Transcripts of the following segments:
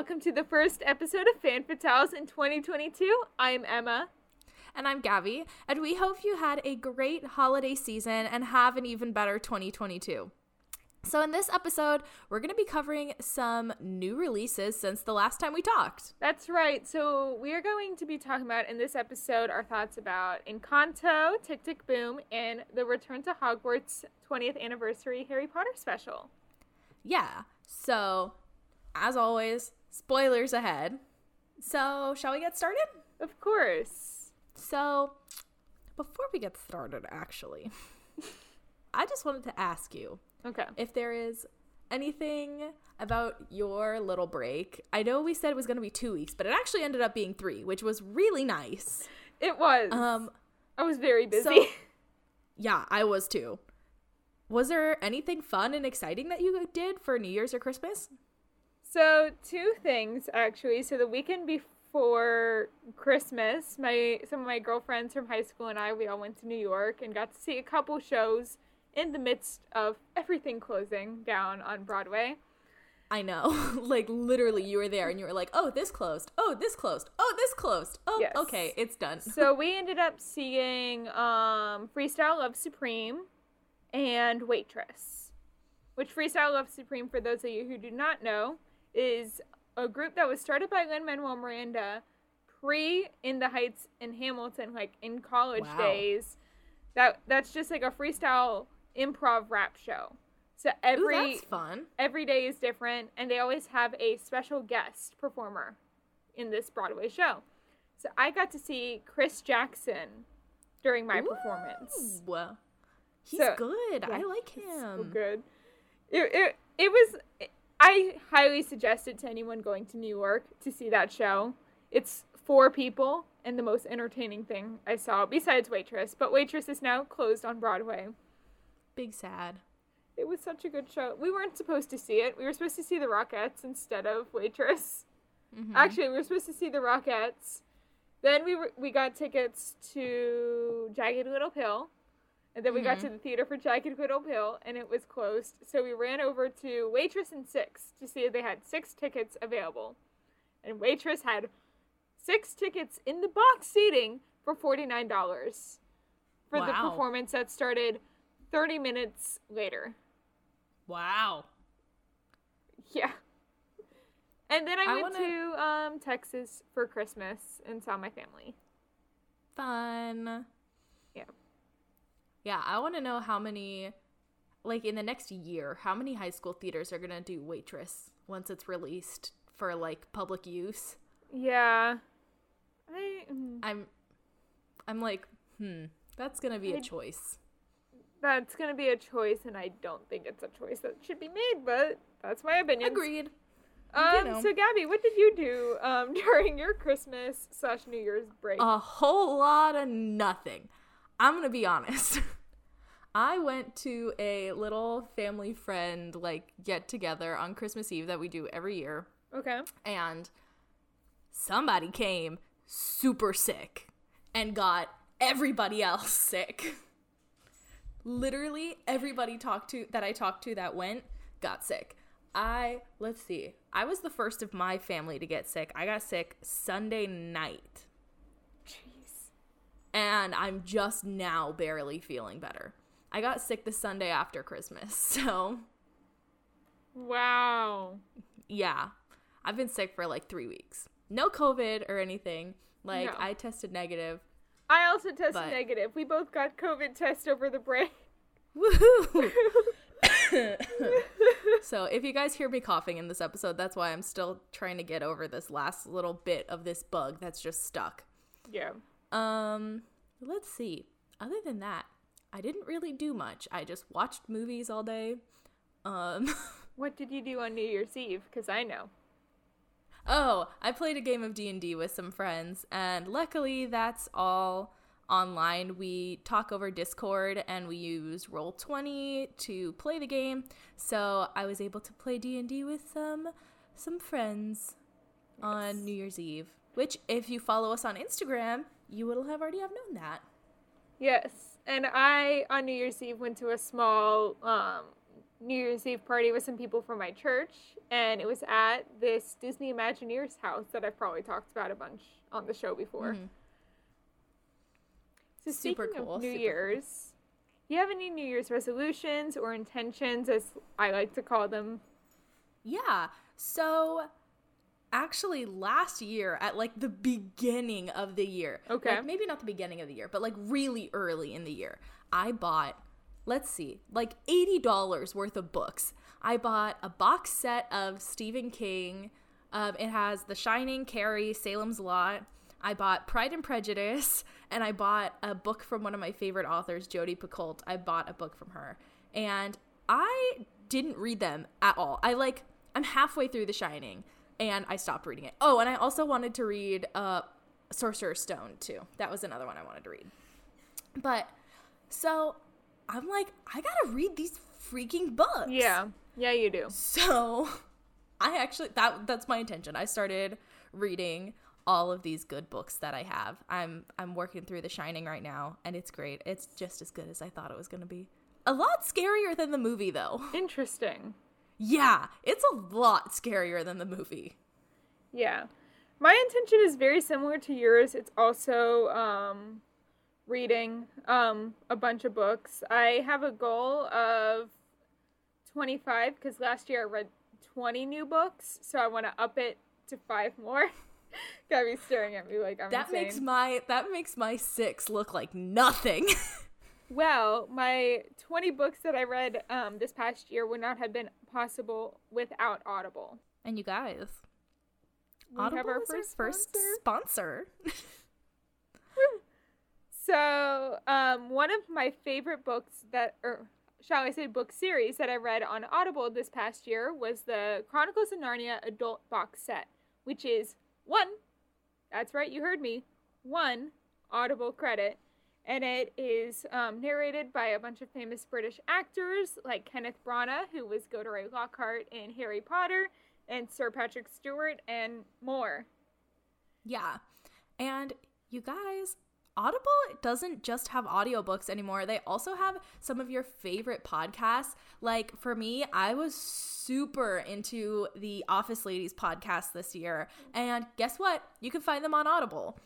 welcome to the first episode of Fan Fatales in 2022. I'm Emma. And I'm Gabby. And we hope you had a great holiday season and have an even better 2022. So in this episode, we're going to be covering some new releases since the last time we talked. That's right. So we are going to be talking about in this episode our thoughts about Encanto, Tick, Tick, Boom, and the Return to Hogwarts 20th Anniversary Harry Potter Special. Yeah. So as always, spoilers ahead. So shall we get started? Of course. So before we get started, actually, I just wanted to ask you. Okay. If there is anything about your little break, I know we said it was going to be 2 weeks, but it actually ended up being 3, which was really nice. It was. I was very busy. So, yeah, I was too. Was there anything fun and exciting that you did for New Year's or Christmas? So two things, actually. So the weekend before Christmas, some of my girlfriends from high school and I, we all went to New York and got to see a couple shows in the midst of everything closing down on Broadway. I know. Like, literally, you were there, and you were like, oh, this closed. Oh, this closed. Oh, this closed. Oh, yes. Okay, it's done. So we ended up seeing Freestyle Love Supreme and Waitress, which Freestyle Love Supreme, for those of you who do not know, is a group that was started by Lin-Manuel Miranda pre-In the Heights in Hamilton, like, in college days. That's just, like, a freestyle improv rap show. So every day is different, and they always have a special guest performer in this Broadway show. So I got to see Chris Jackson during my performance. He's good. Yeah, I like him. So good. I highly suggest it to anyone going to New York to see that show. It's 4 people and the most entertaining thing I saw besides Waitress, but Waitress is now closed on Broadway. Big sad. It was such a good show. We weren't supposed to see it. We were supposed to see the Rockettes instead of Waitress. Mm-hmm. Actually, we were supposed to see the Rockettes. Then we got tickets to Jagged Little Pill. And then we got to the theater for Jagged Little Pill, and it was closed. So we ran over to Waitress and Six to see if they had 6 tickets available. And Waitress had 6 tickets in the box seating for $49 for the performance that started 30 minutes later. Wow. Yeah. And then I went to Texas for Christmas and saw my family. Fun. Yeah. Yeah, I want to know how many, like, in the next year, how many high school theaters are going to do Waitress once it's released for, like, public use. Yeah. I'm like, that's going to be a choice. That's going to be a choice, and I don't think it's a choice that should be made, but that's my opinion. Agreed. So, Gabby, what did you do during your Christmas/New Year's break? A whole lot of nothing. I'm going to be honest. I went to a little family friend, like, get-together on Christmas Eve that we do every year. Okay. And somebody came super sick and got everybody else sick. Literally everybody I talked to that went got sick. I was the first of my family to get sick. I got sick Sunday night. Jeez. And I'm just now barely feeling better. I got sick the Sunday after Christmas, so. Wow. Yeah. I've been sick for like 3 weeks. No COVID or anything. Like, no. I tested negative. I also tested negative. We both got COVID test over the break. Woohoo! So if you guys hear me coughing in this episode, that's why I'm still trying to get over this last little bit of this bug that's just stuck. Yeah. Let's see. Other than that, I didn't really do much. I just watched movies all day. What did you do on New Year's Eve? Because I know. Oh, I played a game of D&D with some friends, and luckily that's all online. We talk over Discord, and we use Roll20 to play the game, so I was able to play D&D with some friends on New Year's Eve, which, if you follow us on Instagram, you will have already have known that. Yes, and I, on New Year's Eve, went to a small New Year's Eve party with some people from my church, and it was at this Disney Imagineers house that I've probably talked about a bunch on the show before. Mm-hmm. So super cool. New Year's, do you have any New Year's resolutions or intentions, as I like to call them? Yeah. So actually last year at like the beginning of the year, okay, like, maybe not the beginning of the year, but like really early in the year, I bought, let's see, like $80 worth of books. I bought a box set of Stephen King. It has The Shining, Carrie, Salem's Lot. I bought Pride and Prejudice, and I bought a book from one of my favorite authors, Jodi Picoult. I bought a book from her, and I didn't read them at all. I'm halfway through The Shining, and I stopped reading it. Oh, and I also wanted to read Sorcerer's Stone, too. That was another one I wanted to read. But, so, I'm like, I gotta read these freaking books. Yeah. Yeah, you do. So, I actually, that's my intention. I started reading all of these good books that I have. I'm working through The Shining right now, and it's great. It's just as good as I thought it was going to be. A lot scarier than the movie, though. Interesting. Yeah, it's a lot scarier than the movie. Yeah. My intention is very similar to yours. It's also reading a bunch of books. I have a goal of 25, because last year I read 20 new books, so I want to up it to 5 more. Gotta be staring at me like I'm insane. That makes my 6 look like nothing. Well, my 20 books that I read this past year would not have been possible without Audible. And you guys, we Audible have our first sponsor. So, one of my favorite books book series that I read on Audible this past year was the Chronicles of Narnia adult box set, which is 1, that's right, you heard me, 1 Audible credit, and it is narrated by a bunch of famous British actors like Kenneth Branagh, who was Gilderoy Lockhart in Harry Potter, and Sir Patrick Stewart, and more. Yeah, and you guys, Audible doesn't just have audiobooks anymore. They also have some of your favorite podcasts. Like, for me, I was super into the Office Ladies podcast this year. And guess what? You can find them on Audible.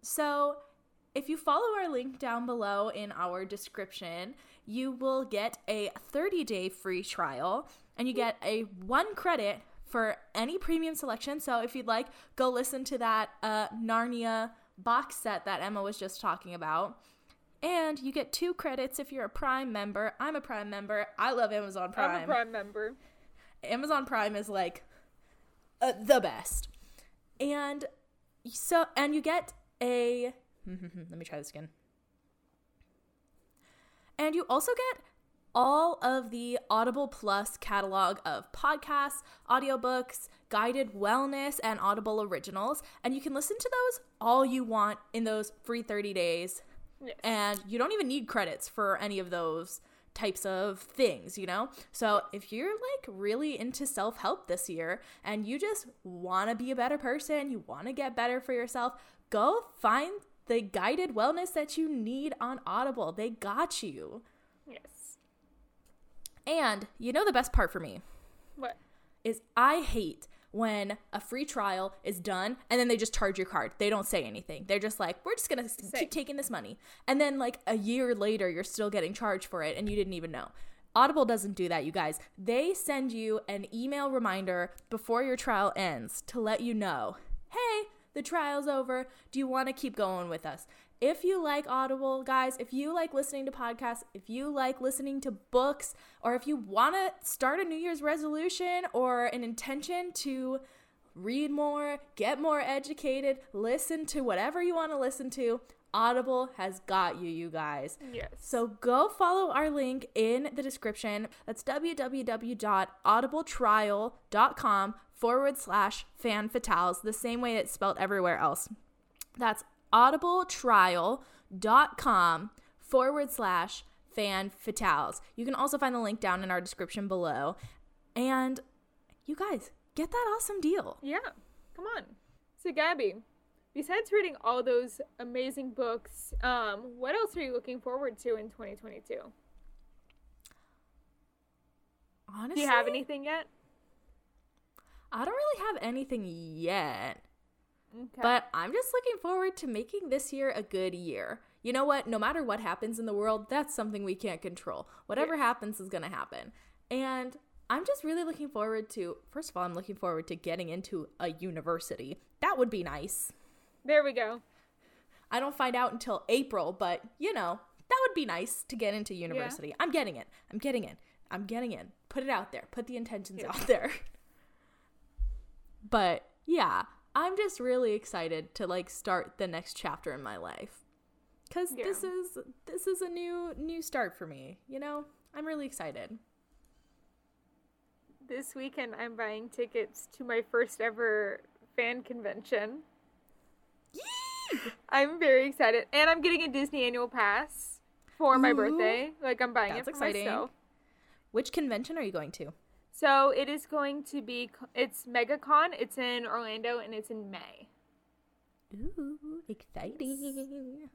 So if you follow our link down below in our description, you will get a 30-day free trial. And you get a 1 credit for any premium selection. So if you'd like, go listen to that Narnia box set that Emma was just talking about. And you get 2 credits if you're a Prime member. I'm a Prime member. I love Amazon Prime. I'm a Prime member. Amazon Prime is like the best. And you get a let me try this again. And you also get all of the Audible Plus catalog of podcasts, audiobooks, guided wellness, and Audible originals. And you can listen to those all you want in those free 30 days. Yes. And you don't even need credits for any of those types of things, you know? So if you're like really into self-help this year and you just want to be a better person, you want to get better for yourself, go find the guided wellness that you need on Audible. They got you. Yes. And you know the best part for me? What? Is I hate when a free trial is done and then they just charge your card. They don't say anything. They're just like, we're just going to keep taking this money. And then like a year later, you're still getting charged for it and you didn't even know. Audible doesn't do that, you guys. They send you an email reminder before your trial ends to let you know, hey, the trial's over. Do you want to keep going with us? If you like Audible, guys, if you like listening to podcasts, if you like listening to books, or if you want to start a New Year's resolution or an intention to read more, get more educated, listen to whatever you want to listen to, Audible has got you, you guys. Yes. So go follow our link in the description. That's audibletrial.com/fanfatales, the same way it's spelled everywhere else. That's audibletrial.com/fanfatales. You can also find the link down in our description below. And you guys, get that awesome deal. Yeah, come on. So Gabby, besides reading all those amazing books, what else are you looking forward to in 2022? Honestly, do you have anything yet? I don't really have anything yet. Okay. But I'm just looking forward to making this year a good year. You know what? No matter what happens in the world, that's something we can't control. Whatever happens is going to happen. And I'm just really looking forward to, first of all, I'm looking forward to getting into a university. That would be nice. There we go. I don't find out until April, but, you know, that would be nice to get into university. Yeah. I'm getting in. Put it out there. Put the intentions out there. But, yeah, I'm just really excited to, like, start the next chapter in my life. Because this is a new start for me, you know? I'm really excited. This weekend, I'm buying tickets to my first ever fan convention. Yee! I'm very excited. And I'm getting a Disney annual pass for my birthday. Like, I'm buying myself. Which convention are you going to? So, it is going to be, it's MegaCon. It's in Orlando, and it's in May. Ooh, exciting.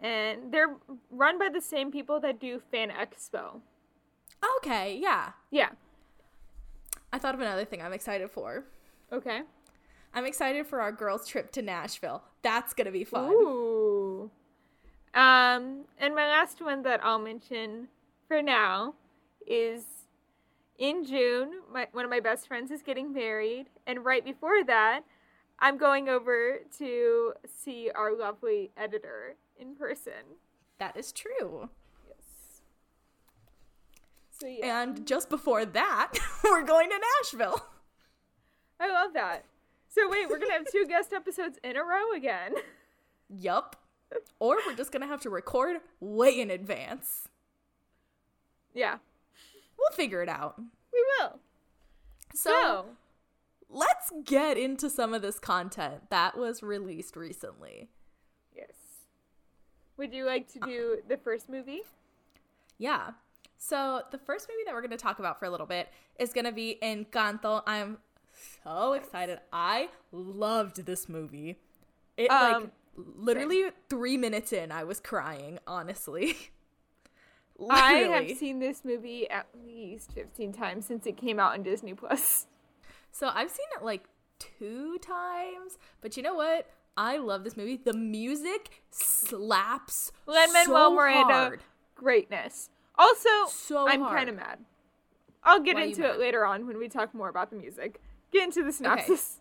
And they're run by the same people that do Fan Expo. Okay, yeah. Yeah. I thought of another thing I'm excited for. Okay. I'm excited for our girls' trip to Nashville. That's going to be fun. Ooh. And my last one that I'll mention for now is in June, one of my best friends is getting married. And right before that, I'm going over to see our lovely editor in person. That is true. Yes. So, yeah. And just before that, we're going to Nashville. I love that. So wait, we're going to have two guest episodes in a row again. Yup. Or we're just going to have to record way in advance. Yeah. We'll figure it out. We will. So let's get into some of this content that was released recently. Yes. Would you like to do the first movie? Yeah. So the first movie that we're going to talk about for a little bit is going to be Encanto. I'm so excited. I loved this movie. It literally 3 minutes in, I was crying, honestly. I have seen this movie at least 15 times since it came out on Disney+. So I've seen it like 2 times, but you know what? I love this movie. The music slaps Lin-Manuel Miranda hard. Greatness. Also, I'm kind of mad. I'll get into it later on when we talk more about the music. Get into the synopsis.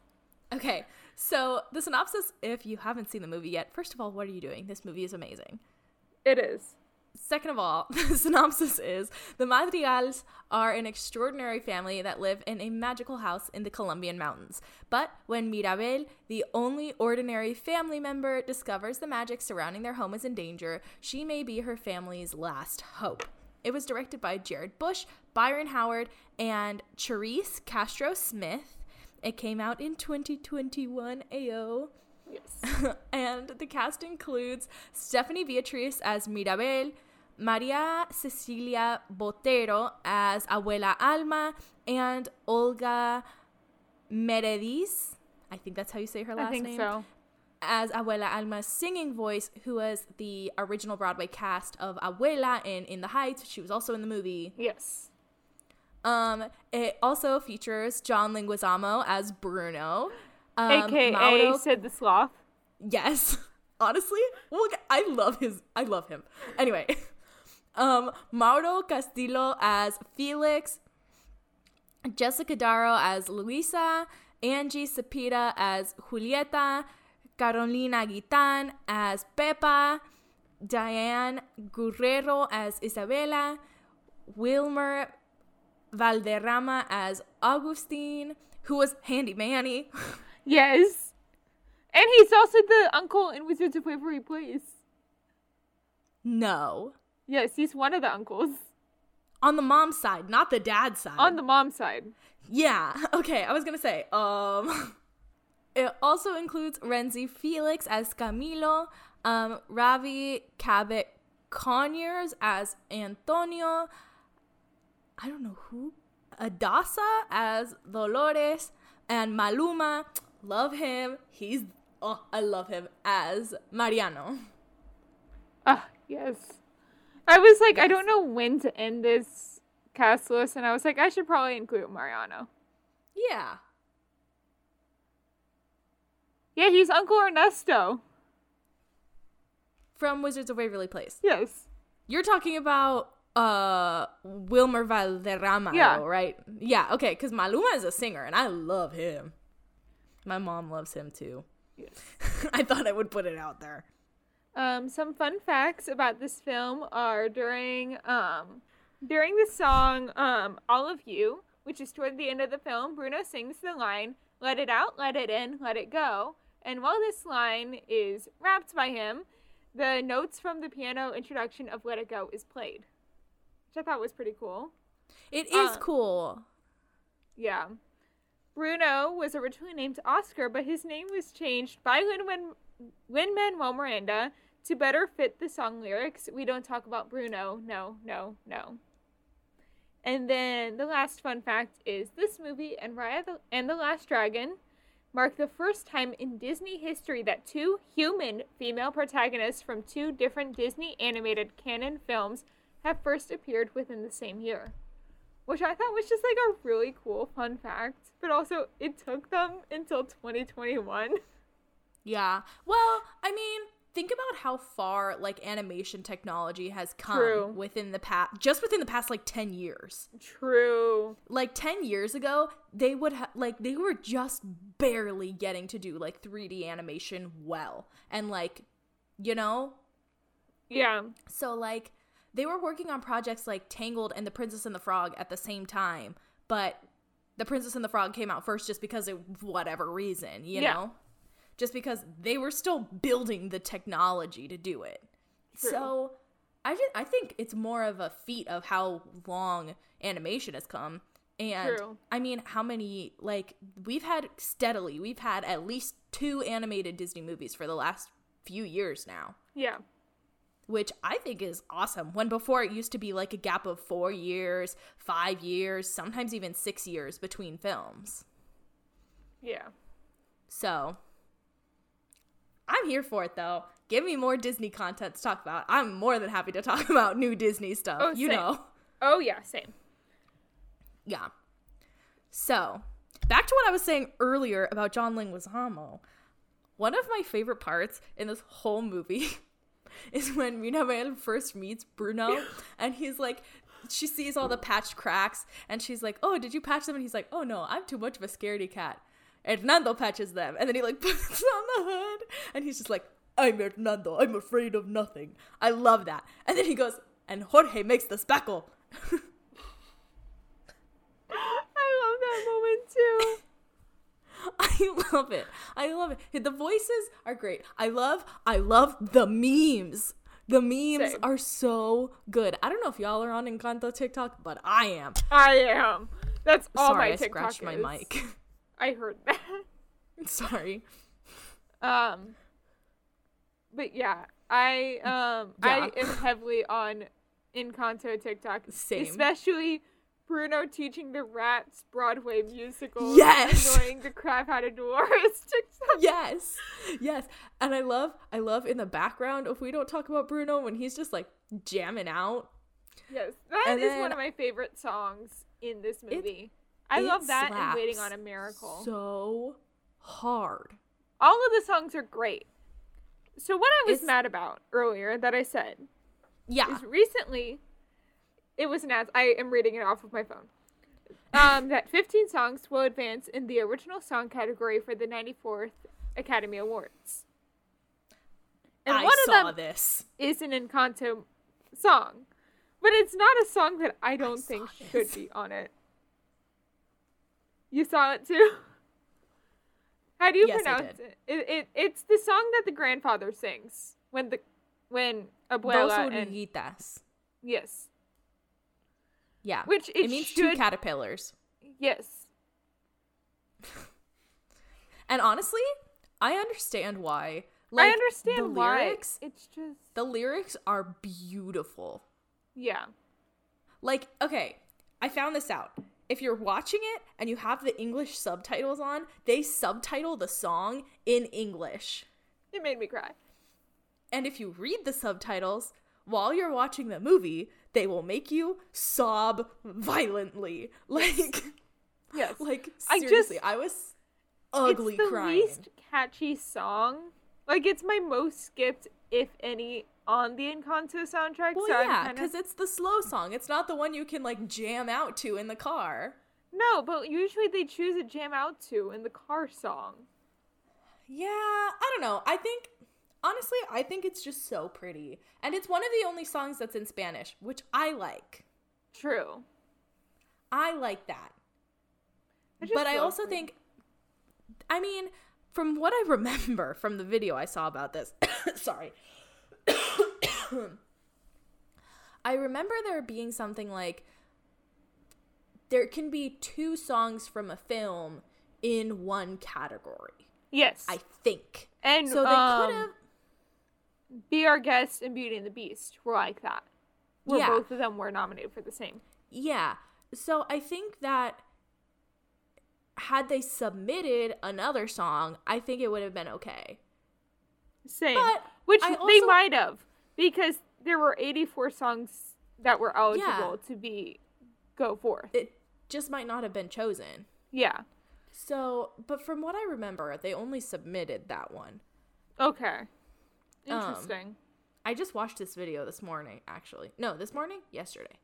Okay. So the synopsis, if you haven't seen the movie yet, first of all, what are you doing? This movie is amazing. It is. Second of all, the synopsis is, the Madrigals are an extraordinary family that live in a magical house in the Colombian mountains. But when Mirabel, the only ordinary family member, discovers the magic surrounding their home is in danger, she may be her family's last hope. It was directed by Jared Bush, Byron Howard, and Chris Castro-Smith. It came out in 2021, ayo. Yes. And the cast includes Stephanie Beatriz as Mirabel, Maria Cecilia Botero as Abuela Alma, and Olga Meredith, I think that's how you say her last name. I think so. As Abuela Alma's singing voice, who was the original Broadway cast of Abuela in the Heights. She was also in the movie. Yes. It also features John Leguizamo as Bruno. AKA Mauro said the sloth. Yes. Honestly, look, I love him. Anyway, Mauro Castillo as Felix, Jessica Darro as Luisa, Angie Cepeda as Julieta, Carolina Guitán as Pepa, Diane Guerrero as Isabella, Wilmer Valderrama as Agustín, who was Handy Manny. Yes. And he's also the uncle in Wizards of Waverly Place. No. Yes, he's one of the uncles. On the mom's side, not the dad's side. On the mom's side. Yeah. Okay, I was going to say. It also includes Renzi Felix as Camilo, Ravi Cabot-Conyers as Antonio, I don't know who, Adasa as Dolores, and Maluma. Love him. I love him as Mariano. Ah, yes. I was like, yes. I don't know when to end this cast list, and I was like, I should probably include Mariano. Yeah. Yeah, he's Uncle Ernesto. From Wizards of Waverly Place. Yes. You're talking about Wilmer Valderrama, yeah. Though, right? Yeah, okay, because Maluma is a singer, and I love him. My mom loves him, too. Yes. I thought I would put it out there. Some fun facts about this film are during the song All of You, which is toward the end of the film, Bruno sings the line, "Let it out, let it in, let it go." And while this line is rapped by him, the notes from the piano introduction of Let It Go is played, which I thought was pretty cool. It is cool. Yeah. Bruno was originally named Oscar, but his name was changed by Lin-Manuel Miranda to better fit the song lyrics. We don't talk about Bruno. No, no, no. And then the last fun fact is this movie and Raya and the Last Dragon mark the first time in Disney history that two human female protagonists from two different Disney animated canon films have first appeared within the same year. Which I thought was just like a really cool fun fact. But also, it took them until 2021. Yeah. Well, I mean, think about how far, like, animation technology has come within the past, like, 10 years. True. Like, 10 years ago, they would they were just barely getting to do, like, 3D animation well. And, like, you know? Yeah. So, like, they were working on projects like Tangled and The Princess and the Frog at the same time. But The Princess and the Frog came out first just because of whatever reason, you know? Just because they were still building the technology to do it. True. So I think it's more of a feat of how long animation has come. And true. I mean, how many, like, we've had at least two animated Disney movies for the last few years now. Yeah. Which I think is awesome. When before it used to be like a gap of 4 years, 5 years, sometimes even 6 years between films. Yeah. So I'm here for it, though. Give me more Disney content to talk about. I'm more than happy to talk about new Disney stuff, you know. Oh, yeah, same. Yeah. So, back to what I was saying earlier about John Leguizamo. One of my favorite parts in this whole movie is when Lin-Manuel first meets Bruno, and he's like, she sees all the patched cracks, and she's like, "Oh, did you patch them?" And he's like, "Oh, no, I'm too much of a scaredy cat. Hernando patches them," and then he like puts on the hood and he's just like, "I'm Hernando, I'm afraid of nothing." I love that. And then he goes, "And Jorge makes the spackle." I love that moment too. I love it. The voices are great. I love the memes. The memes Same. Are so good. I don't know if y'all are on Encanto TikTok, but I am. That's all Sorry, my TikTok is. Sorry, I scratched my mic. I heard that. Sorry. But yeah, I am heavily on Encanto TikTok. Same. Especially Bruno teaching the rats Broadway musicals. Yes. And enjoying the crap out of Dolores TikTok. Yes. Yes. And I love in the background, if we don't talk about Bruno, when he's just like jamming out. Yes. That is one of my favorite songs in this movie. I love that and Waiting on a Miracle. So hard. All of the songs are great. So what I was mad about earlier that I said is recently it was announced, I am reading it off of my phone, that 15 songs will advance in the original song category for the 94th Academy Awards. And one of them is an Encanto song. But it's not a song that I don't think should be on it. You saw it too? How do you pronounce it? It's the song that the grandfather sings when Abuela and Dos. Yes. Yeah. Which it means two caterpillars. Yes. And honestly, I understand why. Like, I understand why. Lyrics, it's just the lyrics are beautiful. Yeah. Like, okay, I found this out. If you're watching it and you have the English subtitles on, they subtitle the song in English. It made me cry. And if you read the subtitles, while you're watching the movie, they will make you sob violently. Like, yes. Like, seriously, I was ugly crying. It's the least catchy song. Like, it's my most skipped, if any, on the Encanto soundtrack. Well, so yeah, because it's the slow song. It's not the one you can, like, jam out to in the car. No, but usually they choose a jam out to in the car song. Yeah, I don't know. I think it's just so pretty. And it's one of the only songs that's in Spanish, which I like. True. I like that. But I also think, I mean, from what I remember from the video I saw about this, sorry. I remember there being something like, there can be two songs from a film in one category. Yes. I think. And so they could have... Be Our Guest and Beauty and the Beast were like that. Well, yeah. Both of them were nominated for the same. Yeah. So I think that had they submitted another song, I think it would have been okay. Same. But which I also... they might have, because there were 84 songs that were eligible to be go forth. It just might not have been chosen. Yeah. So, but from what I remember, they only submitted that one. Okay. Interesting. I just watched this video this morning, actually. No, this morning? Yesterday.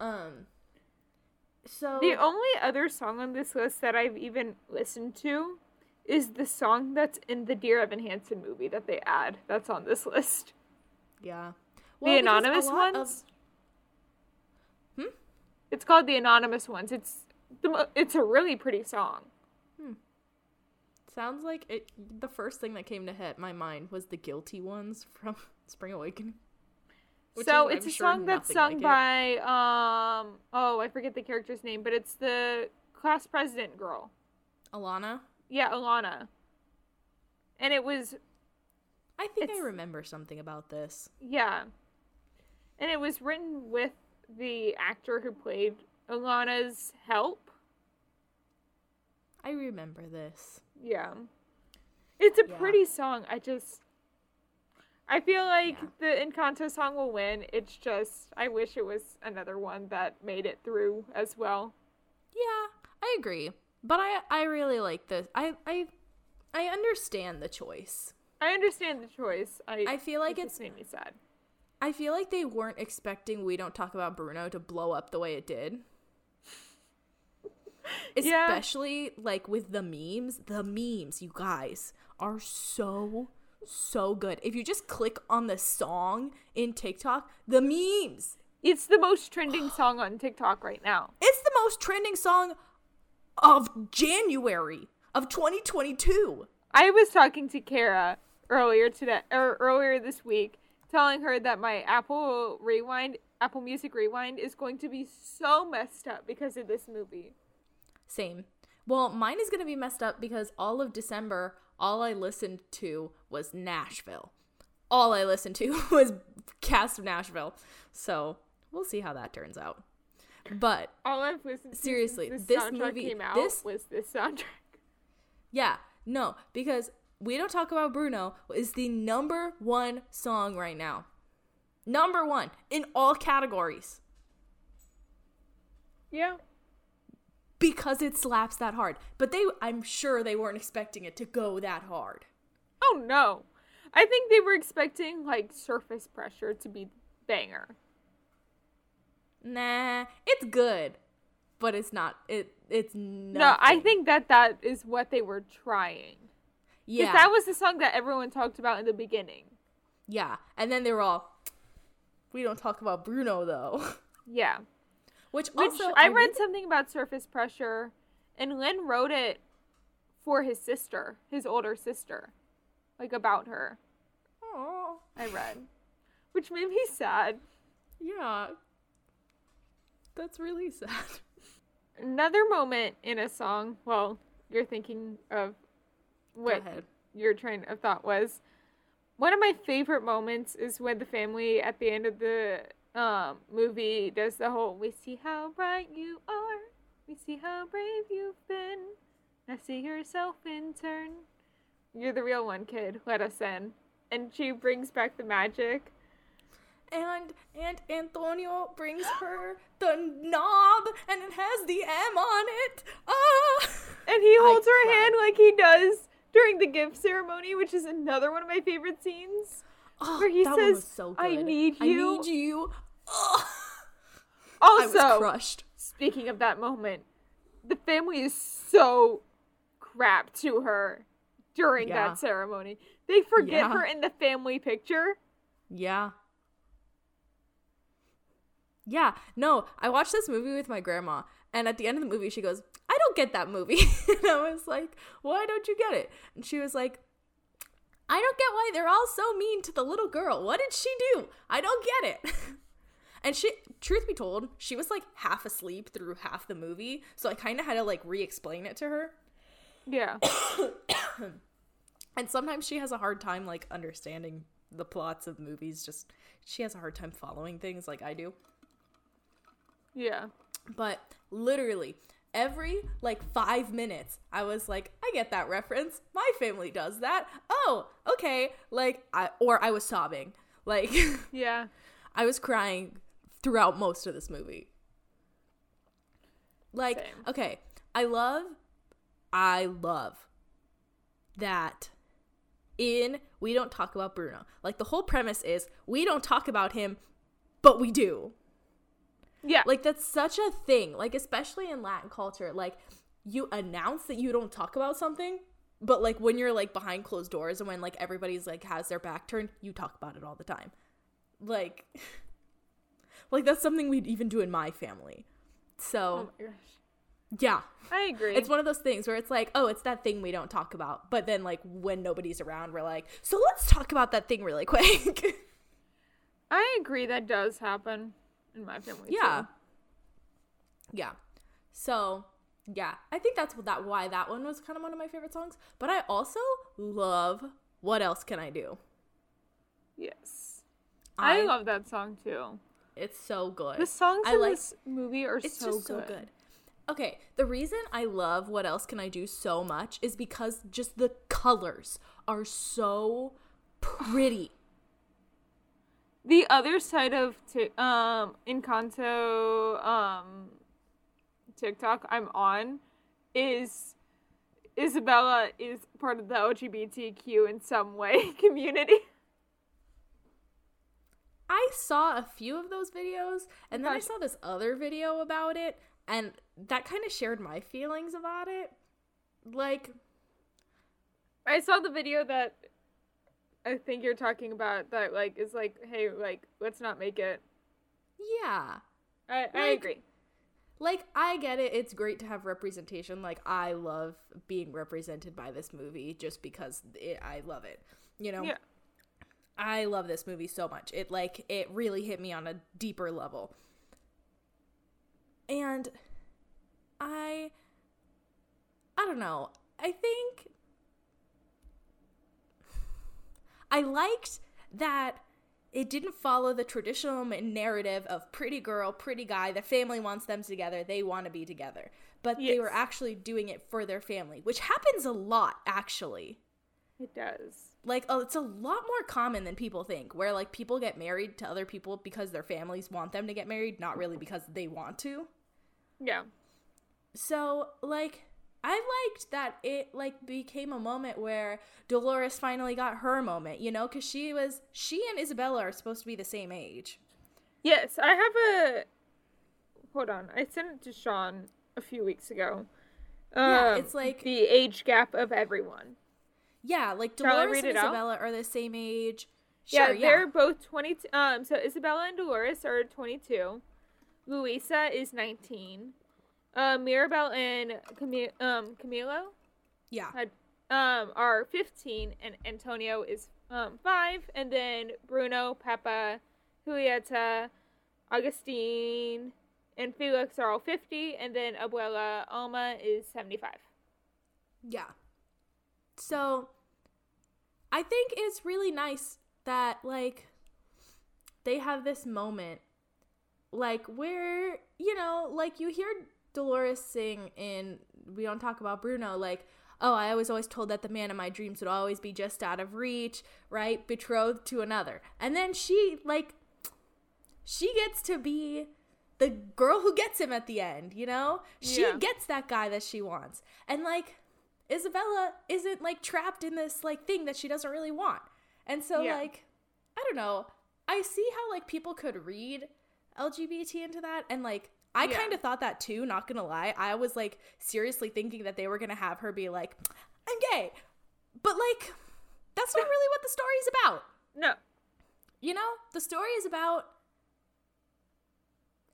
So the only other song on this list that I've even listened to is the song that's in the Dear Evan Hansen movie that they add. That's on this list. Yeah. Well, the anonymous ones? It's called The Anonymous Ones. It's a really pretty song. Sounds like it. The first thing that came to hit my mind was The Guilty Ones from Spring Awakening. So it's a song that's sung by, I forget the character's name, but it's the class president girl. Alana? Yeah, Alana. And it was... I think I remember something about this. Yeah. And it was written with the actor who played Alana's help. I remember this. Yeah. It's a pretty song. I feel like the Encanto song will win. It's just, I wish it was another one that made it through as well. Yeah, I agree. But I really like this. I understand the choice. I feel like it's made me sad. I feel like they weren't expecting We Don't Talk About Bruno to blow up the way it did. Especially, like, with the memes. The memes, you guys, are so good. If you just click on the song in TikTok, the memes. It's the most trending song on TikTok right now. It's the most trending song of January of 2022. I was talking to Kara earlier this week, telling her that my Apple Music Rewind is going to be so messed up because of this movie. Same. Well, mine is going to be messed up because all of December, all I listened to was Nashville. All I listened to was Cast of Nashville. So we'll see how that turns out. But all I've listened to seriously, since this soundtrack came out was this soundtrack. Yeah, no, because We Don't Talk About Bruno is the number one song right now. Number one in all categories. Yeah. Because it slaps that hard. But I'm sure they weren't expecting it to go that hard. Oh, no. I think they were expecting, like, Surface Pressure to be banger. Nah, it's good. But it's not. It's not. No, I think that is what they were trying. Yeah. Because that was the song that everyone talked about in the beginning. Yeah. And then they were all, We Don't Talk About Bruno, though. Yeah. Which also, I read something about Surface Pressure, and Lin wrote it for his sister, his older sister, like about her. Oh, I read, which made me sad. Yeah, that's really sad. Another moment in a song. Well, you're thinking of what your train of thought was. One of my favorite moments is when the family at the end of the movie does the whole "We see how bright you are, we see how brave you've been, now see yourself in turn, you're the real one, kid, let us in," and she brings back the magic, And Antonio brings her the knob, and it has the M on it. And he holds her hand like he does during the gift ceremony, which is another one of my favorite scenes. Oh, where he says, so I need you. Also, I was crushed. Speaking of that moment, the family is so crap to her during that ceremony. They forget her in the family picture. Yeah. Yeah, no, I watched this movie with my grandma, and at the end of the movie, she goes, I don't get that movie. And I was like, why don't you get it? And she was like, I don't get why they're all so mean to the little girl. What did she do? I don't get it. And she, truth be told, she was like half asleep through half the movie, so I kind of had to like re-explain it to her. Yeah. And sometimes she has a hard time like understanding the plots of movies. Just, she has a hard time following things like I do. Yeah. But literally every like 5 minutes I was like, I get that reference. My family does that. Oh, okay. Like I was sobbing. Like yeah. I was crying throughout most of this movie. Like, same. Okay, I love that we don't talk about Bruno. Like the whole premise is we don't talk about him, but we do. Yeah. Like, that's such a thing. Like, especially in Latin culture, like, you announce that you don't talk about something, but, like, when you're, like, behind closed doors and when, like, everybody's, like, has their back turned, you talk about it all the time. Like, that's something we'd even do in my family. So, oh my gosh. Yeah. I agree. It's one of those things where it's like, oh, it's that thing we don't talk about. But then, like, when nobody's around, we're like, so let's talk about that thing really quick. I agree. That does happen. In my family, yeah, too. Yeah. So, yeah, I think that's why that one was kind of one of my favorite songs. But I also love "What Else Can I Do." Yes, I love that song too. It's so good. The songs in this movie are so good. Okay, the reason I love "What Else Can I Do" so much is because just the colors are so pretty. The other side of Encanto TikTok I'm on is Isabella is part of the LGBTQ in some way community. I saw a few of those videos, and then I saw this other video about it, and that kind of shared my feelings about it. Like, I saw the video that I think you're talking about that, like, is like, hey, like, let's not make it. Yeah. I agree. Like, I get it. It's great to have representation. Like, I love being represented by this movie just because I love it. You know? Yeah. I love this movie so much. It, like, it really hit me on a deeper level. And I don't know. I think I liked that it didn't follow the traditional narrative of pretty girl, pretty guy, the family wants them together, they want to be together. But yes, they were actually doing it for their family, which happens a lot, actually. It does. Like, oh, it's a lot more common than people think, where, like, people get married to other people because their families want them to get married, not really because they want to. Yeah. So, like, I liked that it, like, became a moment where Dolores finally got her moment, you know, because she and Isabella are supposed to be the same age. Yes, I have hold on, I sent it to Sean a few weeks ago. Yeah, it's like the age gap of everyone. Yeah, like, Dolores and Isabella are the same age. Sure, yeah, they're both 22. So Isabella and Dolores are 22. Luisa is 19. Mirabel and Camilo are 15, and Antonio is 5, and then Bruno, Peppa, Julieta, Augustine, and Felix are all 50, and then Abuela Alma is 75. Yeah. So, I think it's really nice that, like, they have this moment, like, where, you know, like, you hear Dolores sing in We Don't Talk About Bruno, like, oh, I was always told that the man of my dreams would always be just out of reach, right? Betrothed to another. And then she, like, she gets to be the girl who gets him at the end, you know? She gets that guy that she wants. And, like, Isabella isn't, like, trapped in this, like, thing that she doesn't really want. And so, like, I don't know. I see how, like, people could read LGBT into that. And, like, I kind of thought that, too, not gonna lie. I was, like, seriously thinking that they were gonna have her be like, I'm gay. But, like, that's not really what the story's about. No. You know? The story is about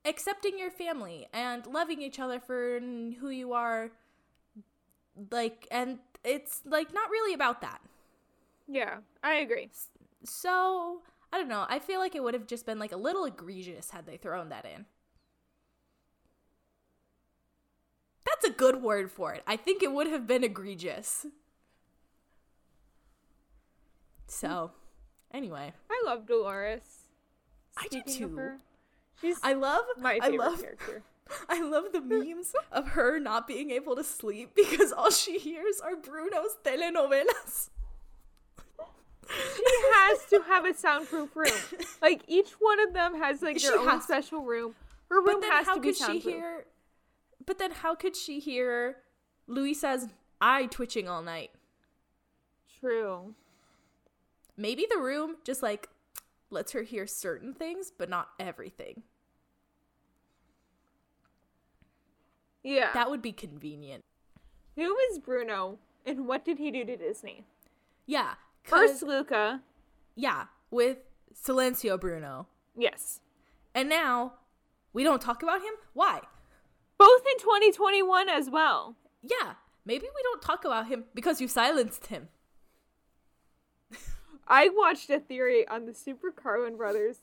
accepting your family and loving each other for who you are, like, and it's, like, not really about that. Yeah, I agree. So, I don't know. I feel like it would have just been, like, a little egregious had they thrown that in. That's a good word for it. I think it would have been egregious. So, anyway. I love Dolores. I do, too. She's my favorite character. I love the memes of her not being able to sleep because all she hears are Bruno's telenovelas. She has to have a soundproof room. Like, each one of them has, like, their own special room. Her room has to be soundproof. But then how could she hear Luisa's eye twitching all night? True. Maybe the room just, like, lets her hear certain things, but not everything. Yeah. That would be convenient. Who is Bruno, and what did he do to Disney? Yeah. First Luca. Yeah, with Silencio Bruno. Yes. And now, we don't talk about him? Why? Both in 2021 as well. Yeah, maybe we don't talk about him because you silenced him. I watched a theory on the Super Carlin Brothers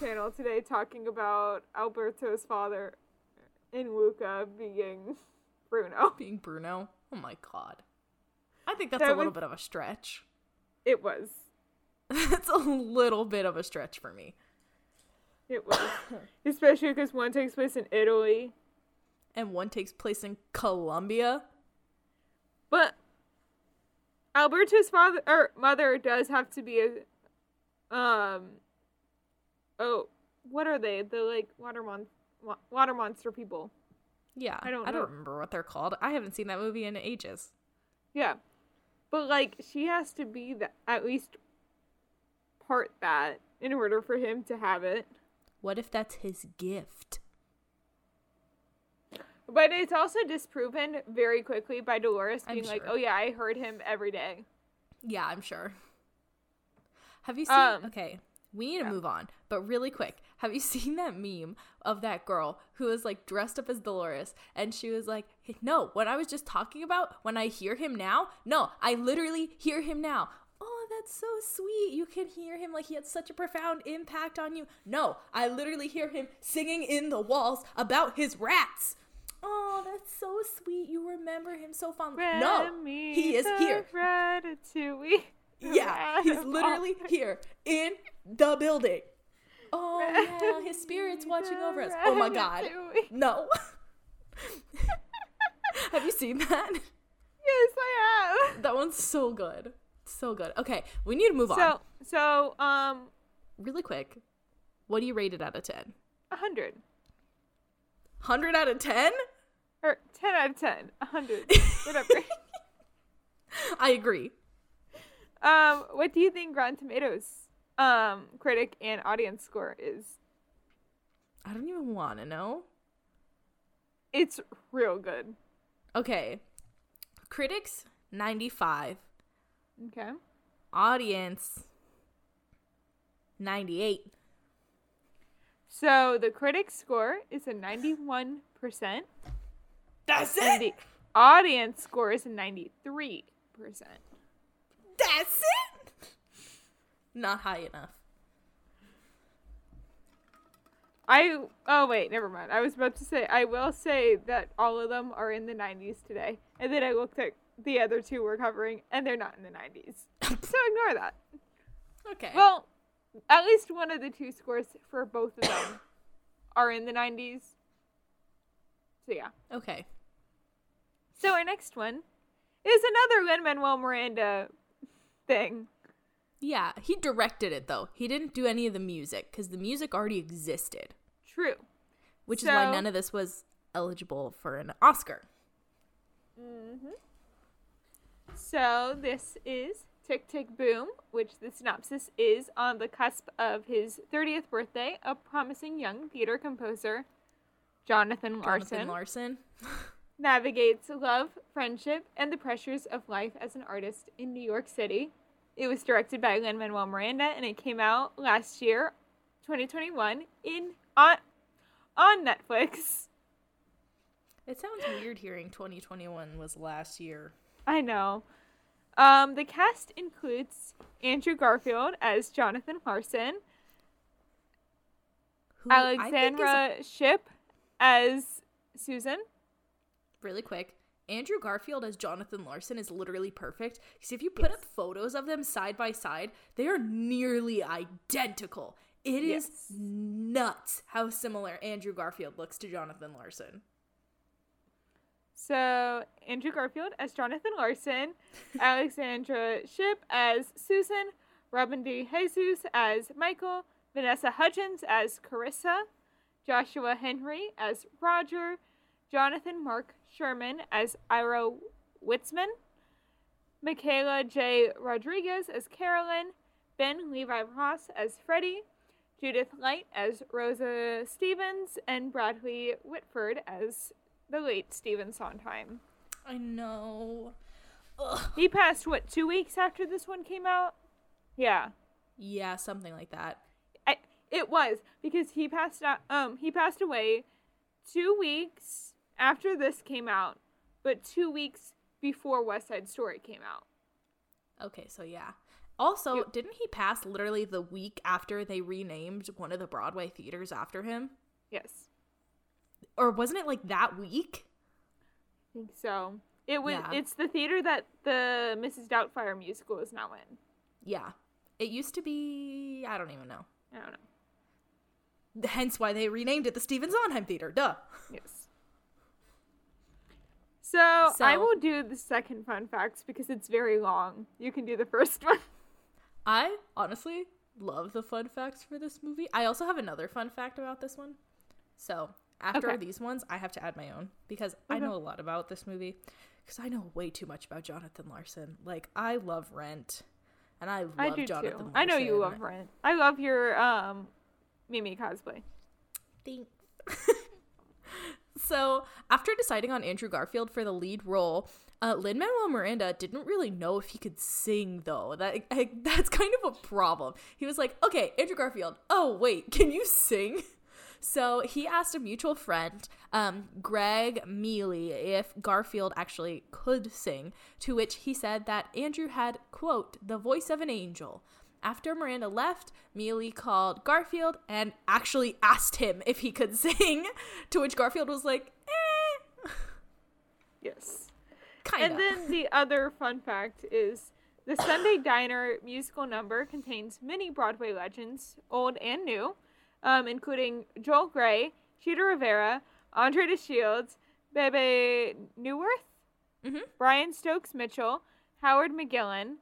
channel today talking about Alberto's father and Luca being Bruno. Being Bruno? Oh my god. I think that's a little bit of a stretch. It was. That's a little bit of a stretch for me. It was. Especially because one takes place in Italy. And one takes place in Colombia. But Alberto's father or mother does have to be a, what are they? The like water monster people. Yeah, I don't remember what they're called. I haven't seen that movie in ages. Yeah, but like she has to be at least part that in order for him to have it. What if that's his gift? But it's also disproven very quickly by Dolores being like, oh yeah, I heard him every day. Yeah, I'm sure. Have you seen, okay, we need to move on, but really quick. Have you seen that meme of that girl who was like dressed up as Dolores and she was like, hey, no, what I was just talking about when I hear him now, no, I literally hear him now. Oh, that's so sweet. You can hear him like he had such a profound impact on you. No, I literally hear him singing in the walls about his rats. Oh, that's so sweet. You remember him so fondly. No, he is here. Yeah, he's literally here in the building. Oh, yeah, his spirit's watching over us. Oh, my God. No. Have you seen that? Yes, I have. That one's so good. So good. Okay, we need to move on. So, really quick, what do you rate it out of 10? 100. 100 out of 10? Or 10 out of 10. 100. Whatever. I agree. What do you think Rotten Tomatoes critic and audience score is? I don't even want to know. It's real good. Okay. Critics, 95. Okay. Audience, 98. So the critic score is a 91%. That's it. And the audience score is a 93%. That's it. Not high enough. Never mind. I was about to say I will say that all of them are in the 90s today, and then I looked at the other two we're covering, and they're not in the 90s. So ignore that. Okay. Well. At least one of the two scores for both of them are in the 90s. So, yeah. Okay. So, our next one is another Lin-Manuel Miranda thing. Yeah, he directed it, though. He didn't do any of the music, because the music already existed. True. Which is why none of this was eligible for an Oscar. Mm-hmm. So this is Tick, Tick, Boom, which the synopsis is on the cusp of his 30th birthday, a promising young theater composer, Jonathan Larson navigates love, friendship, and the pressures of life as an artist in New York City. It was directed by Lin-Manuel Miranda, and it came out last year, 2021, on Netflix. It sounds weird hearing 2021 was last year. I know. The cast includes Andrew Garfield as Jonathan Larson, who Alexandra Shipp as Susan. Really quick, Andrew Garfield as Jonathan Larson is literally perfect, because if you put up photos of them side by side, they are nearly identical. It is nuts how similar Andrew Garfield looks to Jonathan Larson. So, Andrew Garfield as Jonathan Larson, Alexandra Shipp as Susan, Robin DeJesus as Michael, Vanessa Hudgens as Carissa, Joshua Henry as Roger, Jonathan Mark Sherman as Ira Witzman, Michaela J. Rodriguez as Carolyn, Ben Levi Ross as Freddie, Judith Light as Rosa Stevens, and Bradley Whitford as the late Stephen Sondheim. I know. Ugh. He passed, 2 weeks after this one came out? Yeah. Yeah, something like that. It was, because he passed out. He passed away 2 weeks after this came out, but 2 weeks before West Side Story came out. Okay, so yeah. Also, didn't he pass literally the week after they renamed one of the Broadway theaters after him? Yes. Or wasn't it like that week? I think so. It was. Yeah. It's the theater that the Mrs. Doubtfire musical is now in. Yeah. It used to be... I don't know. Hence why they renamed it the Stephen Sondheim Theater. Duh. Yes. So I will do the second fun facts because it's very long. You can do the first one. I honestly love the fun facts for this movie. I also have another fun fact about this one. So... After these ones, I have to add my own because I know a lot about this movie because I know way too much about Jonathan Larson. Like, I love Rent, and I love Jonathan Larson. I know you love Rent. I love your Mimi cosplay. Thanks. So, after deciding on Andrew Garfield for the lead role, Lin-Manuel Miranda didn't really know if he could sing, though. That's kind of a problem. He was like, okay, Andrew Garfield. Oh, wait, can you sing? So he asked a mutual friend, Greg Mealy, if Garfield actually could sing, to which he said that Andrew had, quote, the voice of an angel. After Miranda left, Mealy called Garfield and actually asked him if he could sing, to which Garfield was like, eh. Yes. Kinda. And then the other fun fact is the Sunday Diner musical number contains many Broadway legends, old and new, including Joel Grey, Cheetah Rivera, Andre DeShields, Bebe Neuwirth, Brian Stokes Mitchell, Howard McGillen,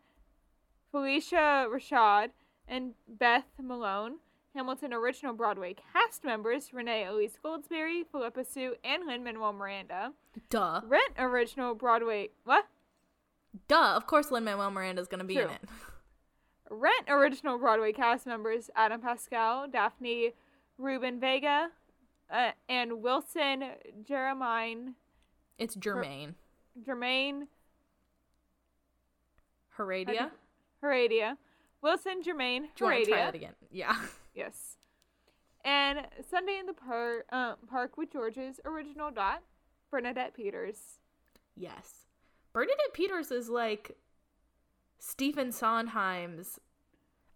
Felicia Rashad, and Beth Malone. Hamilton original Broadway cast members Renee Elise Goldsberry, Philippa Sue, and Lin-Manuel Miranda. Duh. Rent original Broadway... What? Duh. Of course Lin-Manuel Miranda's going to be in it. Rent original Broadway cast members Adam Pascal, Daphne Rubin Vega, and Wilson Germain. It's Germain. Germain. Heredia? Heredia. Wilson Germain Heredia. Do you want to try that again? Yeah. Yes. And Sunday in the Park with George's original dot, Bernadette Peters. Yes. Bernadette Peters is like... Stephen Sondheim's...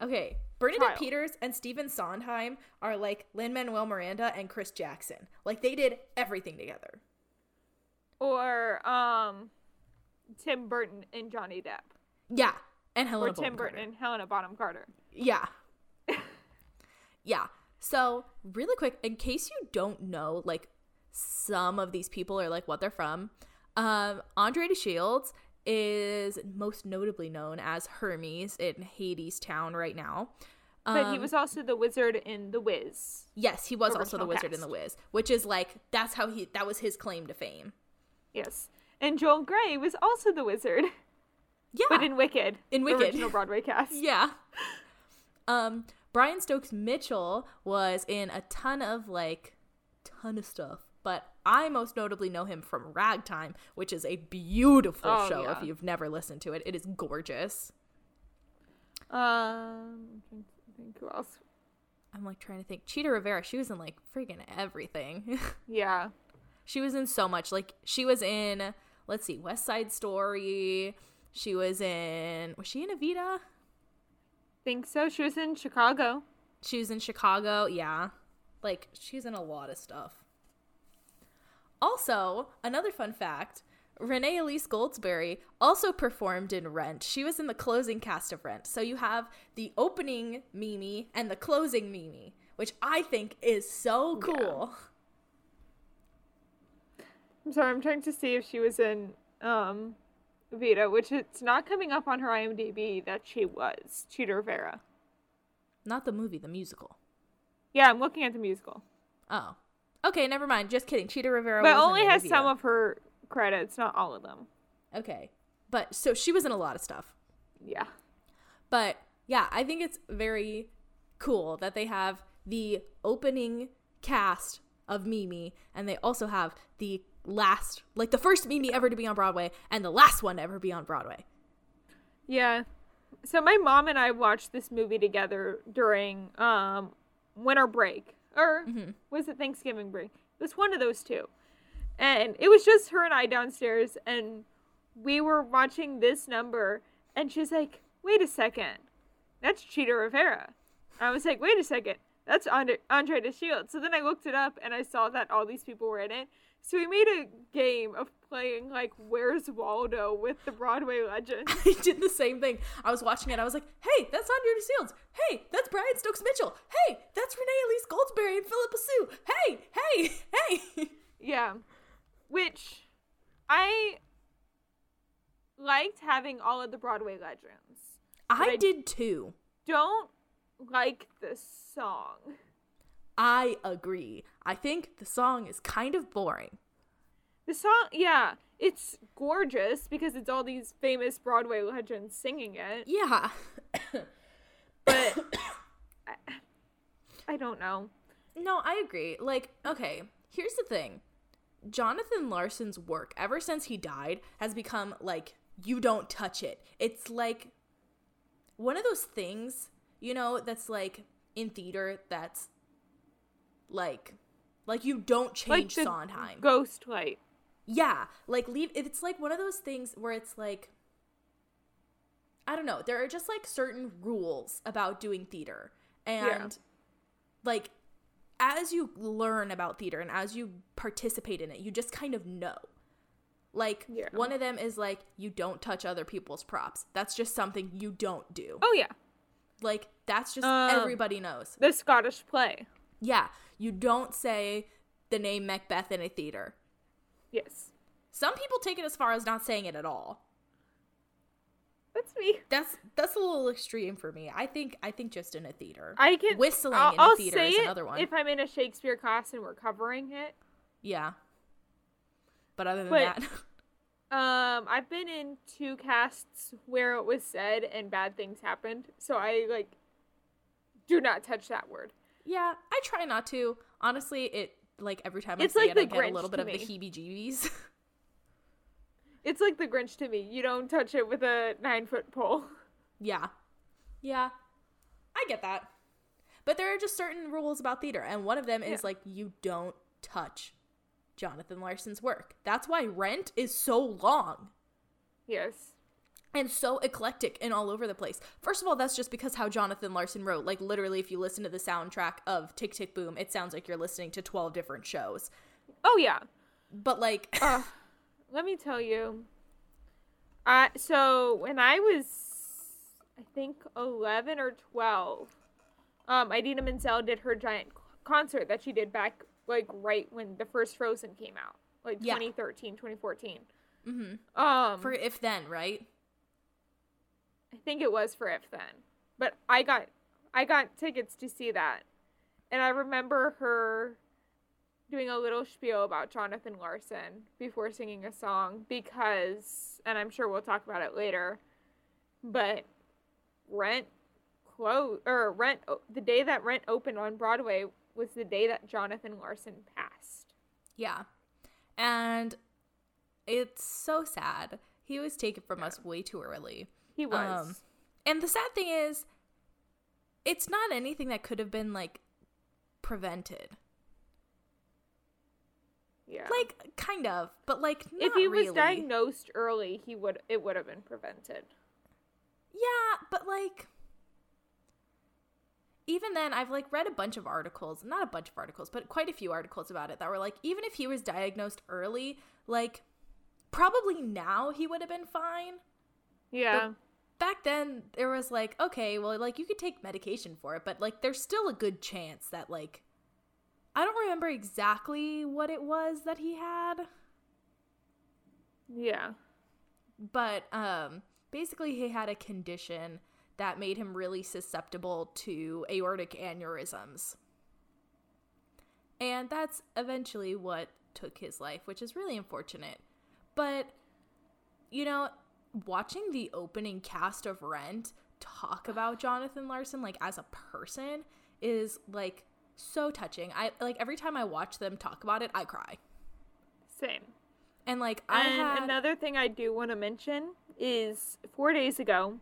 Okay, Bernadette Peters and Stephen Sondheim are like Lin-Manuel Miranda and Chris Jackson. Like, they did everything together. Or Tim Burton and Johnny Depp. Yeah, and Helena Bonham Carter. Or Tim Burton and Helena Bonham Carter. Yeah. Yeah. So, really quick, in case you don't know, like, some of these people are, like, what they're from, Andre DeShields is most notably known as Hermes in Hades Town right now. But he was also the wizard in The Wiz. Yes, he was also the wizard in The Wiz, which is like, that's how he, that was his claim to fame. Yes. And Joel Grey was also the wizard. Yeah. But in Wicked. In Wicked. The original Broadway cast. Yeah. Brian Stokes Mitchell was in a ton of stuff. But I most notably know him from Ragtime, which is a beautiful show. Yeah. If you've never listened to it, it is gorgeous. Who else? I'm like trying to think. Chita Rivera, she was in like freaking everything. Yeah. She was in so much. Like she was in, let's see, West Side Story. She was in, was she in Evita? Think so. She was in Chicago. She was in Chicago, yeah. Like she's in a lot of stuff. Also, another fun fact, Renee Elise Goldsberry also performed in Rent. She was in the closing cast of Rent. So you have the opening Mimi and the closing Mimi, which I think is so cool. Yeah. I'm sorry, I'm trying to see if she was in Evita, which it's not coming up on her IMDb that she was. Chita Rivera. Not the movie, the musical. Yeah, I'm looking at the musical. Oh. Okay, never mind. Just kidding. Chita Rivera was in Evita. But only has some of her credits, not all of them. Okay. But so she was in a lot of stuff. Yeah. But yeah, I think it's very cool that they have the opening cast of Mimi and they also have the last, like the first Mimi ever to be on Broadway and the last one to ever be on Broadway. Yeah. So my mom and I watched this movie together during winter break. Or was it Thanksgiving break? It was one of those two. And it was just her and I downstairs, and we were watching this number, and she's like, wait a second, that's Chita Rivera. I was like, wait a second, that's Andre DeShields. So then I looked it up, and I saw that all these people were in it. So we made a game of playing, like, Where's Waldo with the Broadway legend. I did the same thing. I was watching it. I was like, hey, that's Andre DeShields. Hey, that's Brian Stokes Mitchell. Hey, that's Renee Elise Goldsberry and Philippa Sue. Hey, hey, hey. Yeah. Which I liked having all of the Broadway legends. I did too. Don't like the song. I agree. I think the song is kind of boring. The song, yeah, it's gorgeous because it's all these famous Broadway legends singing it. Yeah. But I don't know. No, I agree. Like, okay, here's the thing. Jonathan Larson's work, ever since he died, has become, like, you don't touch it. It's, like, one of those things, you know, that's, like, in theater that's, like you don't change like Sondheim. Ghostlight. Yeah, like, leave. It's, like, one of those things where it's, like, I don't know. There are just, like, certain rules about doing theater. And, like, as you learn about theater and as you participate in it, you just kind of know. Like, one of them is, like, you don't touch other people's props. That's just something you don't do. Oh, yeah. Like, that's just everybody knows. The Scottish play. Yeah. You don't say the name Macbeth in a theater. Yes. Some people take it as far as not saying it at all. That's me. That's a little extreme for me. I think just in a theater. I can whistling in a theater is another one. If I'm in a Shakespeare class and we're covering it. Yeah. But other than that. I've been in two casts where it was said and bad things happened. So I like do not touch that word. Yeah, I try not to. Honestly, it like every time I say it, I get a little bit of the heebie-jeebies. It's like the Grinch to me. You don't touch it with a 9-foot pole. Yeah. Yeah. I get that. But there are just certain rules about theater. And one of them is like, you don't touch Jonathan Larson's work. That's why Rent is so long. Yes. And so eclectic and all over the place. First of all, that's just because how Jonathan Larson wrote. Like literally, if you listen to the soundtrack of Tick, Tick, Boom, it sounds like you're listening to 12 different shows. Oh, yeah. But like... Let me tell you, so when I was, I think, 11 or 12, Idina Menzel did her giant concert that she did back, like, right when the first Frozen came out, like, 2013, 2014. Mm-hmm. For If Then, right? I think it was for If Then, but I got tickets to see that, and I remember her doing a little spiel about Jonathan Larson before singing a song because, and I'm sure we'll talk about it later, but Rent, the day that Rent opened on Broadway was the day that Jonathan Larson passed. Yeah, and it's so sad. He was taken from us way too early. He was. And the sad thing is, it's not anything that could have been, like, prevented. Yeah. Like, kind of, but, like, not really. If he was diagnosed early, it would have been prevented. Yeah, but, like, even then, I've, like, read a bunch of articles. Not a bunch of articles, but quite a few articles about it that were, like, even if he was diagnosed early, like, probably now he would have been fine. Yeah. But back then, there was, like, okay, well, like, you could take medication for it, but, like, there's still a good chance that, like, I don't remember exactly what it was that he had. Yeah. But basically, he had a condition that made him really susceptible to aortic aneurysms. And that's eventually what took his life, which is really unfortunate. But, you know, watching the opening cast of Rent talk about Jonathan Larson, like, as a person is, like, so touching. I, like, every time I watch them talk about it, I cry. Same. And, like, another thing I do want to mention is 4 days ago,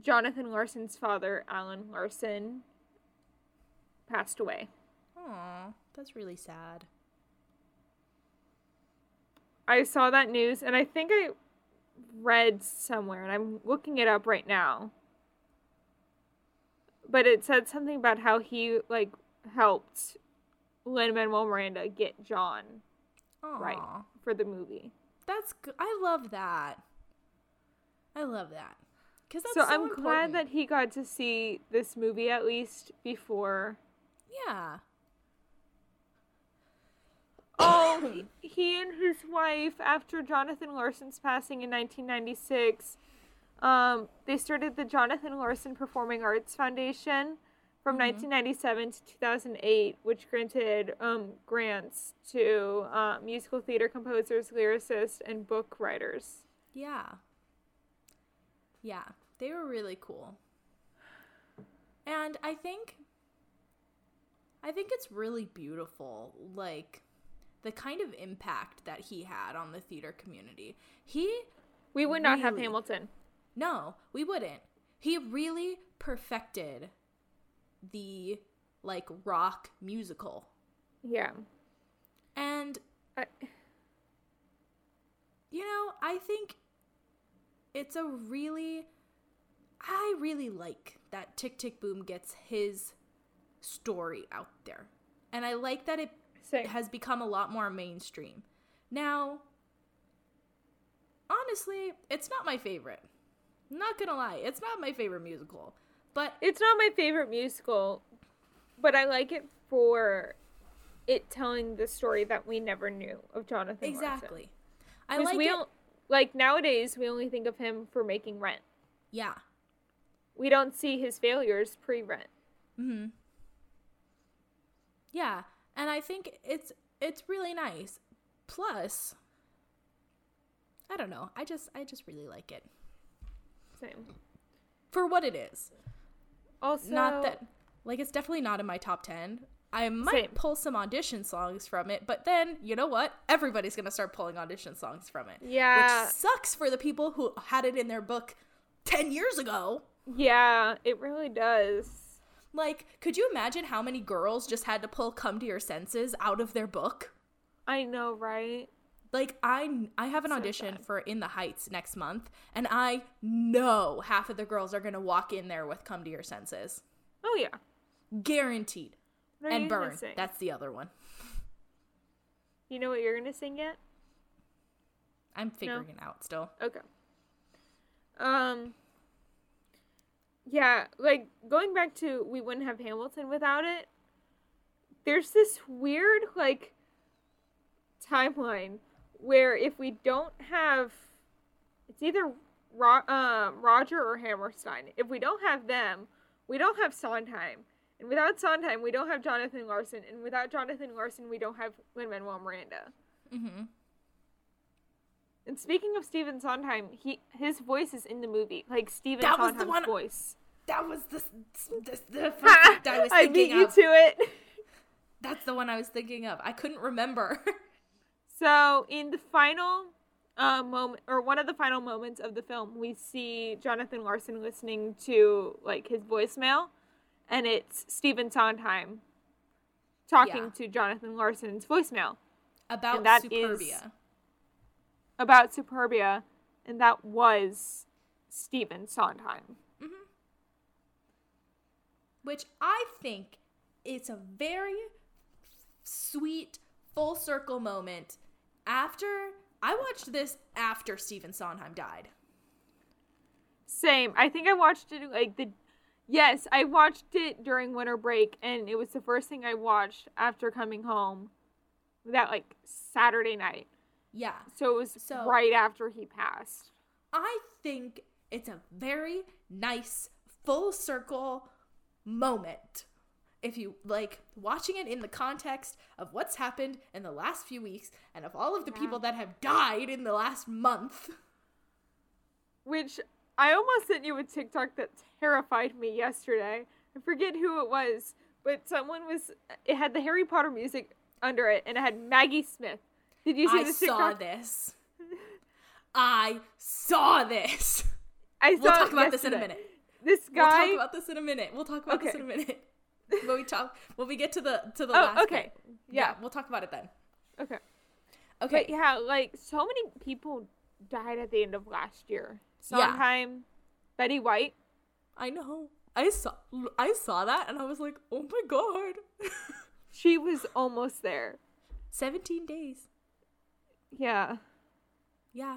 Jonathan Larson's father, Alan Larson, passed away. Aw, that's really sad. I saw that news, and I think I read somewhere, and I'm looking it up right now, but it said something about how he, like, helped Lin-Manuel Miranda get John right for the movie. That's good. I love that because that's so I'm important. Glad that he got to see this movie at least before. Yeah. Oh, he and his wife, after Jonathan Larson's passing in 1996, they started the Jonathan Larson Performing Arts Foundation from 1997 to 2008, which granted grants to musical theater composers, lyricists, and book writers. Yeah. Yeah, they were really cool. And I think it's really beautiful, like, the kind of impact that he had on the theater community. We would not have Hamilton. No, we wouldn't. He really perfected the, like, rock musical. Yeah. And, you know, I think it's I really like that Tick, Tick, Boom gets his story out there. And I like that it has become a lot more mainstream. Now, honestly, it's not my favorite. I'm not gonna lie, it's not my favorite musical. But it's not my favorite musical, but I like it for it telling the story that we never knew of Jonathan. Exactly. Larson. I like it. Like, nowadays, we only think of him for making Rent. Yeah. We don't see his failures pre-Rent. Mm-hmm. Yeah. And I think it's really nice. Plus, I don't know. I just really like it. Same. For what it is. Also, not that, like, it's definitely not in my top 10. I might pull some audition songs from it, but then, you know what? Everybody's going to start pulling audition songs from it. Yeah. Which sucks for the people who had it in their book 10 years ago. Yeah, it really does. Like, could you imagine how many girls just had to pull Come to Your Senses out of their book? I know, right? Like, I have an audition for In the Heights next month, and I know half of the girls are going to walk in there with Come to Your Senses. Oh, yeah. Guaranteed. And Burn. That's the other one. You know what you're going to sing yet? I'm figuring it out still. Okay. Yeah, like, going back to we wouldn't have Hamilton without it, there's this weird, like, timeline where if we don't have, it's either Roger or Hammerstein. If we don't have them, we don't have Sondheim. And without Sondheim, we don't have Jonathan Larson. And without Jonathan Larson, we don't have Lin-Manuel Miranda. Mm-hmm. And speaking of Stephen Sondheim, his voice is in the movie. Like, Stephen Sondheim's voice. That was the first thing I was thinking of. I beat you to it. That's the one I was thinking of. I couldn't remember. So, in the final moment, or one of the final moments of the film, we see Jonathan Larson listening to, like, his voicemail. And it's Stephen Sondheim talking to Jonathan Larson's voicemail. About Superbia. About Superbia. And that was Stephen Sondheim. Mm-hmm. Which I think is a very sweet full circle moment. I watched this after Stephen Sondheim died. Same. I think I watched it Yes, I watched it during winter break, and it was the first thing I watched after coming home that, Saturday night. Yeah. So it was right after he passed. I think it's a very nice full circle moment. If you, watching it in the context of what's happened in the last few weeks and of all of the people that have died in the last month. Which... I almost sent you a TikTok that terrified me yesterday. I forget who it was, but it had the Harry Potter music under it, and it had Maggie Smith. Did you see this TikTok? I saw this. We'll talk about this in a minute. We'll talk about this in a minute. When we get to the last okay. Yeah, we'll talk about it then. Okay. But yeah, so many people died at the end of last year. Sondheim, Betty White. I know. I saw that and I was like, oh my god. She was almost there. 17 days. Yeah. Yeah.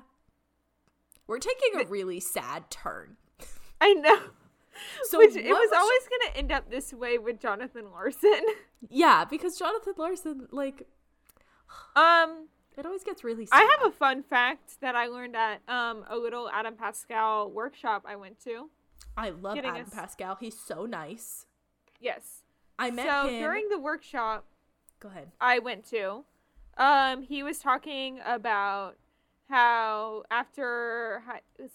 We're taking a really sad turn. I know. So it was always going to end up this way with Jonathan Larson. Yeah, because Jonathan Larson, it always gets really sad. I have a fun fact that I learned at a little Adam Pascal workshop I went to. I love Adam Pascal. He's so nice. Yes. I met him. So during the workshop Go ahead. I went to, he was talking about how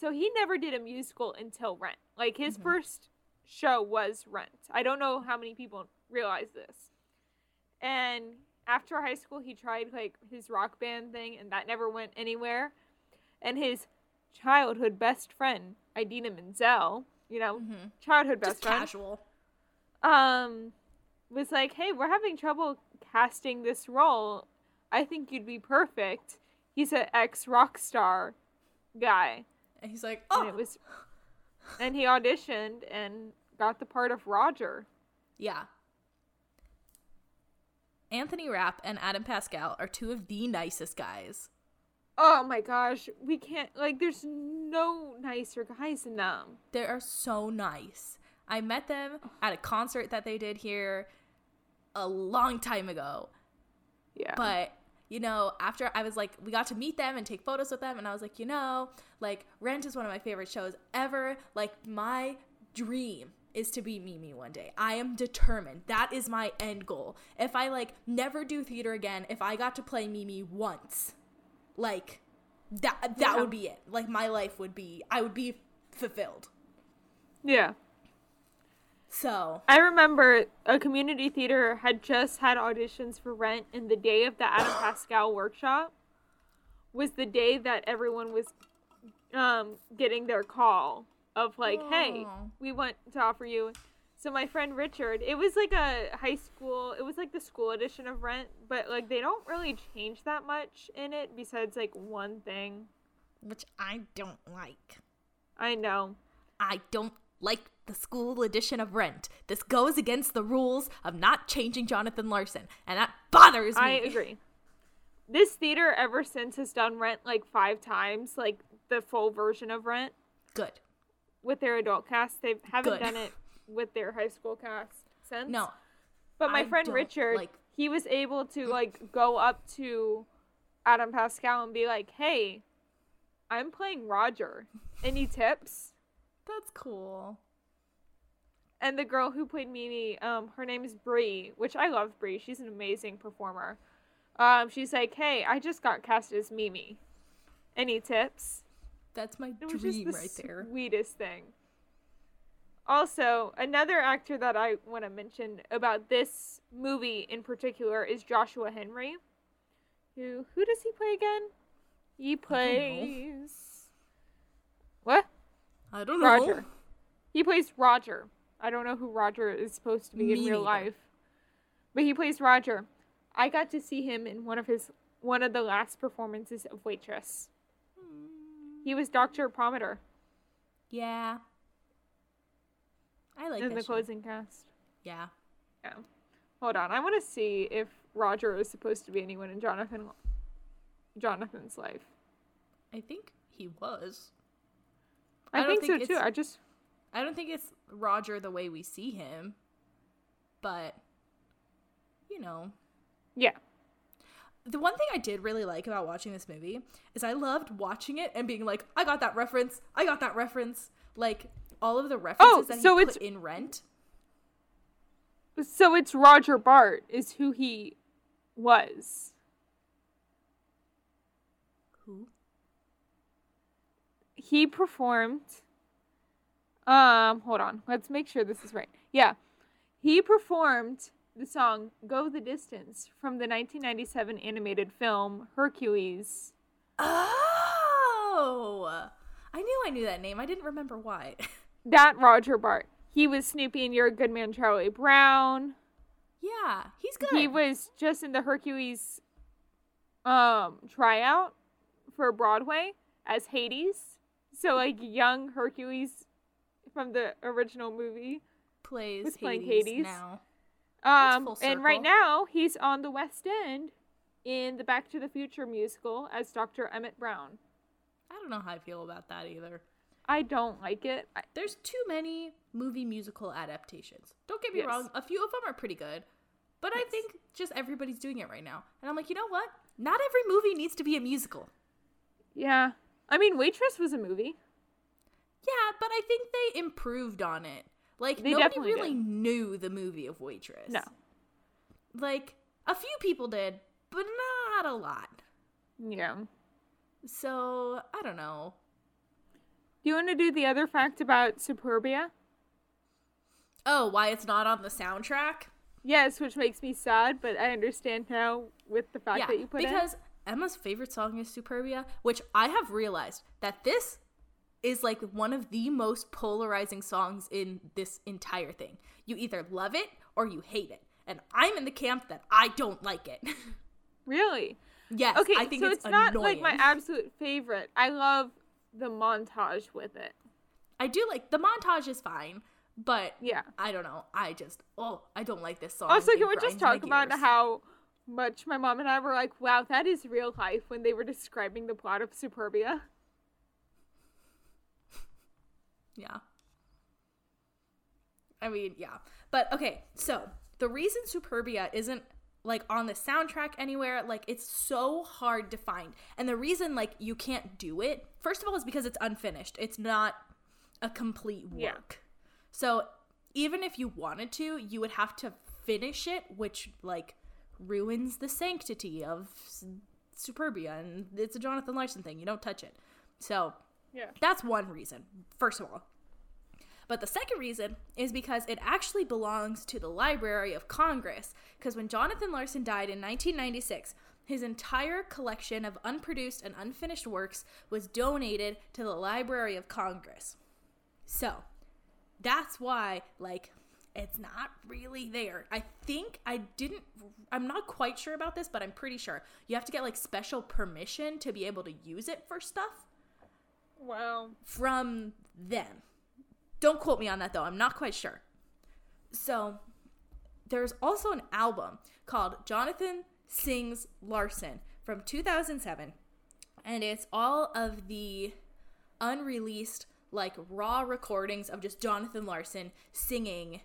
so he never did a musical until Rent. His first show was Rent. I don't know how many people realize this. And after high school, he tried, his rock band thing, and that never went anywhere. And his childhood best friend, Idina Menzel, childhood best friend. Just casual. Was like, hey, we're having trouble casting this role. I think you'd be perfect. He's an ex-rock star guy. And he's like, oh. And he auditioned and got the part of Roger. Yeah. Anthony Rapp and Adam Pascal are two of the nicest guys. Oh my gosh, we can't, there's no nicer guys than them. They are so nice. I met them at a concert that they did here a long time ago. Yeah. But, after I was we got to meet them and take photos with them, and I was Rent is one of my favorite shows ever. My dream is to be Mimi one day. I am determined. That is my end goal. If I never do theater again, if I got to play Mimi once, that would be it. My life would be, I would be fulfilled. Yeah. So. I remember a community theater had just had auditions for Rent, and the day of the Adam Pascal workshop was the day that everyone was getting their call. Of hey, we want to offer you. So my friend Richard, it was a high school, it was the school edition of Rent, but they don't really change that much in it besides one thing. Which I don't like. I know. I don't like the school edition of Rent. This goes against the rules of not changing Jonathan Larson, and that bothers me. I agree. This theater ever since has done Rent 5 times, the full version of Rent. Good. With their adult cast. They haven't done it with their high school cast since. No. But my friend Richard, he was able to, go up to Adam Pascal and be like, hey, I'm playing Roger. Any tips? That's cool. And the girl who played Mimi, her name is Bree, which I love Bree. She's an amazing performer. She's like, hey, I just got cast as Mimi. Any tips? That's my dream right there. Sweetest thing. Also, another actor that I want to mention about this movie in particular is Joshua Henry. Who does he play again? He plays... What? I don't know. Roger. He plays Roger. I don't know who Roger is supposed to be in real life. But he plays Roger. I got to see him in one of the last performances of Waitress. He was Dr. Pomander. Yeah. I like that. In the closing cast. Yeah. Yeah. Hold on. I want to see if Roger is supposed to be anyone in Jonathan's life. I think he was. I think so too. I don't think it's Roger the way we see him, but you know. Yeah. The one thing I did really like about watching this movie is I loved watching it and being like, I got that reference. I got that reference. Like all of the references that he put in Rent. So it's Roger Bart is who he was. Who? He performed... hold on. Let's make sure this is right. Yeah. He performed the song Go the Distance from the 1997 animated film Hercules. Oh! I knew that name. I didn't remember why. That Roger Bart. He was Snoopy in You're a Good Man, Charlie Brown. Yeah, he's good. He was just in the Hercules tryout for Broadway as Hades. So, like, young Hercules... from the original movie plays Hades now. And right now he's on the West End in the Back to the Future musical as Dr. Emmett Brown. I don't know how I feel about that either. I don't like it. There's too many movie musical adaptations. Don't get me wrong. A few of them are pretty good, but I think just everybody's doing it right now. And I'm like, you know what? Not every movie needs to be a musical. Yeah. I mean, Waitress was a movie. Yeah, but I think they improved on it. Like, nobody really knew the movie of Waitress. No. Like, a few people did, but not a lot. Yeah. So, I don't know. Do you want to do the other fact about Superbia? Oh, why it's not on the soundtrack? Yes, which makes me sad, but I understand now with the fact that you put it. Yeah, because Emma's favorite song is Superbia, which I have realized that this... is like one of the most polarizing songs in this entire thing. You either love it or you hate it. And I'm in the camp that I don't like it. Really? Yes. Okay, I think so it's not annoying. Like my absolute favorite. I love the montage with it. I do like the montage is fine, but yeah. I don't know. I don't like this song. Also, can we just talk about how much my mom and I were like, wow, that is real life when they were describing the plot of Superbia? Yeah. I mean, yeah. But, okay, so the reason Superbia isn't, like, on the soundtrack anywhere, like, it's so hard to find. And the reason, like, you can't do it, first of all, is because it's unfinished. It's not a complete work. Yeah. So even if you wanted to, you would have to finish it, which, like, ruins the sanctity of Superbia. And it's a Jonathan Larson thing. You don't touch it. So... yeah. That's one reason, first of all. But the second reason is because it actually belongs to the Library of Congress, because when Jonathan Larson died in 1996, his entire collection of unproduced and unfinished works was donated to the Library of Congress. So, that's why, like, it's not really there. I'm not quite sure about this, but I'm pretty sure. You have to get, like, special permission to be able to use it for stuff. Wow. From them. Don't quote me on that, though. I'm not quite sure. So, there's also an album called Jonathan Sings Larson from 2007. And it's all of the unreleased, like, raw recordings of just Jonathan Larson singing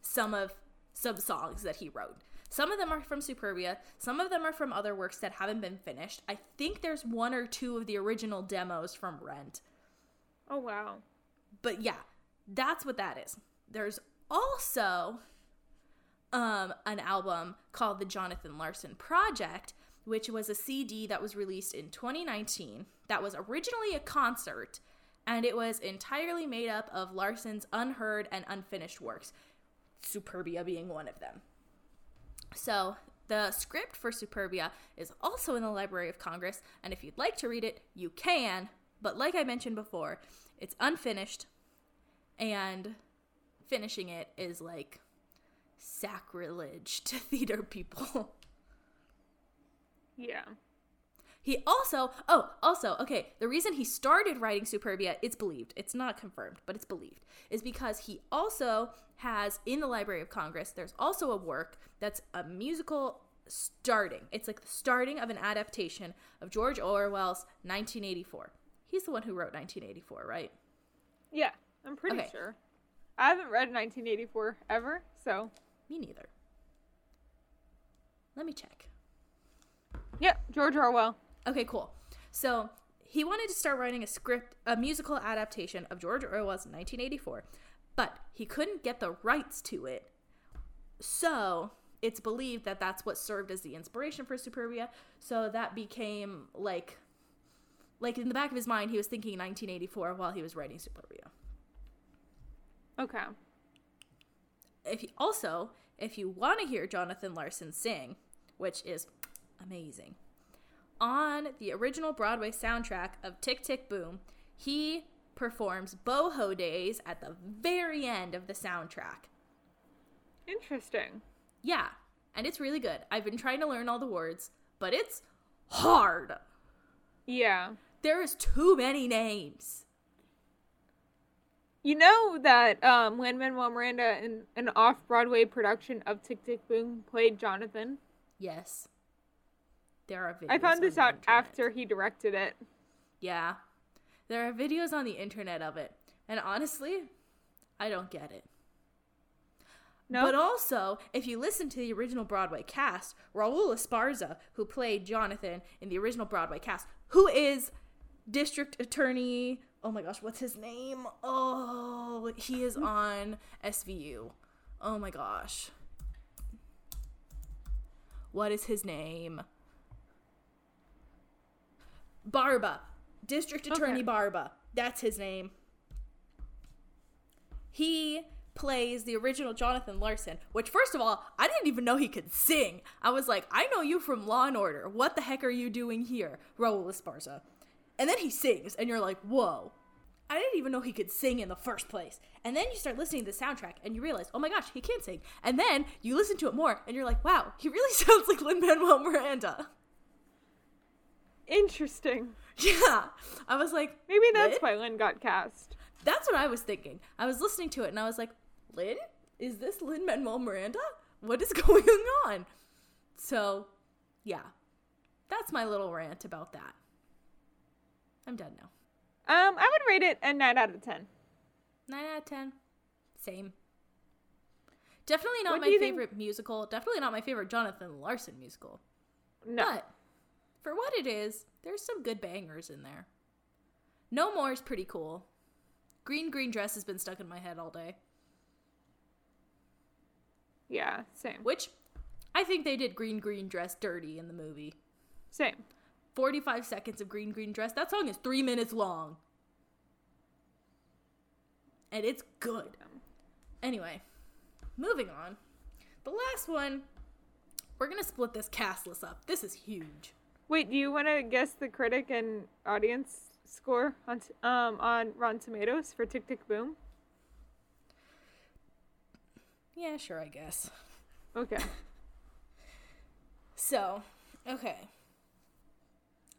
some of some songs that he wrote. Some of them are from Superbia. Some of them are from other works that haven't been finished. I think there's one or two of the original demos from Rent. Oh, wow. But yeah, that's what that is. There's also an album called The Jonathan Larson Project, which was a CD that was released in 2019 that was originally a concert, and it was entirely made up of Larson's unheard and unfinished works, Superbia being one of them. So the script for Superbia is also in the Library of Congress, and if you'd like to read it, you can. But like I mentioned before, it's unfinished, and finishing it is like sacrilege to theater people. Yeah. He also, the reason he started writing Superbia, it's believed, it's not confirmed, but it's believed, is because he also has, in the Library of Congress, there's also a work that's a musical starting. It's like the starting of an adaptation of George Orwell's 1984. He's the one who wrote 1984, right? Yeah, I'm pretty sure. I haven't read 1984 ever, so. Me neither. Let me check. Yep, George Orwell. Okay, cool. So he wanted to start writing a musical adaptation of George Orwell's 1984, but he couldn't get the rights to it. So it's believed that that's what served as the inspiration for Superbia. So that became like in the back of his mind, he was thinking 1984 while he was writing Superbia. Okay. If you want to hear Jonathan Larson sing, which is amazing, on the original Broadway soundtrack of Tick, Tick, Boom, he performs Boho Days at the very end of the soundtrack. Interesting. Yeah, and it's really good. I've been trying to learn all the words, but it's hard. Yeah. There is too many names. You know that Lin-Manuel Miranda in an off-Broadway production of Tick, Tick, Boom played Jonathan? Yes. There are videos. I found this out after he directed it. Yeah. There are videos on the internet of it. And honestly, I don't get it. No. But also, if you listen to the original Broadway cast, Raul Esparza, who played Jonathan in the original Broadway cast, who is District Attorney, oh my gosh, what's his name? Oh, he is on SVU. Oh my gosh. What is his name? Barba. District Attorney Barba. That's his name. He plays the original Jonathan Larson, which, first of all, I didn't even know he could sing. I was like, I know you from Law & Order. What the heck are you doing here, Raul Esparza? And then he sings, and you're like, whoa. I didn't even know he could sing in the first place. And then you start listening to the soundtrack, and you realize, oh my gosh, he can sing. And then you listen to it more, and you're like, wow, he really sounds like Lin-Manuel Miranda. Interesting. Yeah. I was like, maybe that's why Lin got cast. That's what I was thinking. I was listening to it, and I was like, Lin? Is this Lin-Manuel Miranda? What is going on? So, yeah. That's my little rant about that. I'm done now. I would rate it a 9 out of 10. 9 out of 10. Same. Definitely not my favorite musical. Definitely not my favorite Jonathan Larson musical. No. But for what it is, there's some good bangers in there. No More is pretty cool. Green Green Dress has been stuck in my head all day. Yeah, same. Which, I think they did Green Green Dress dirty in the movie. Same. 45 seconds of Green Green Dress. That song is 3 minutes long. And it's good. Anyway, moving on. The last one, we're going to split this cast list up. This is huge. Wait, do you want to guess the critic and audience score on Rotten Tomatoes for Tick, Tick, Boom? Yeah, sure, I guess. Okay. Okay.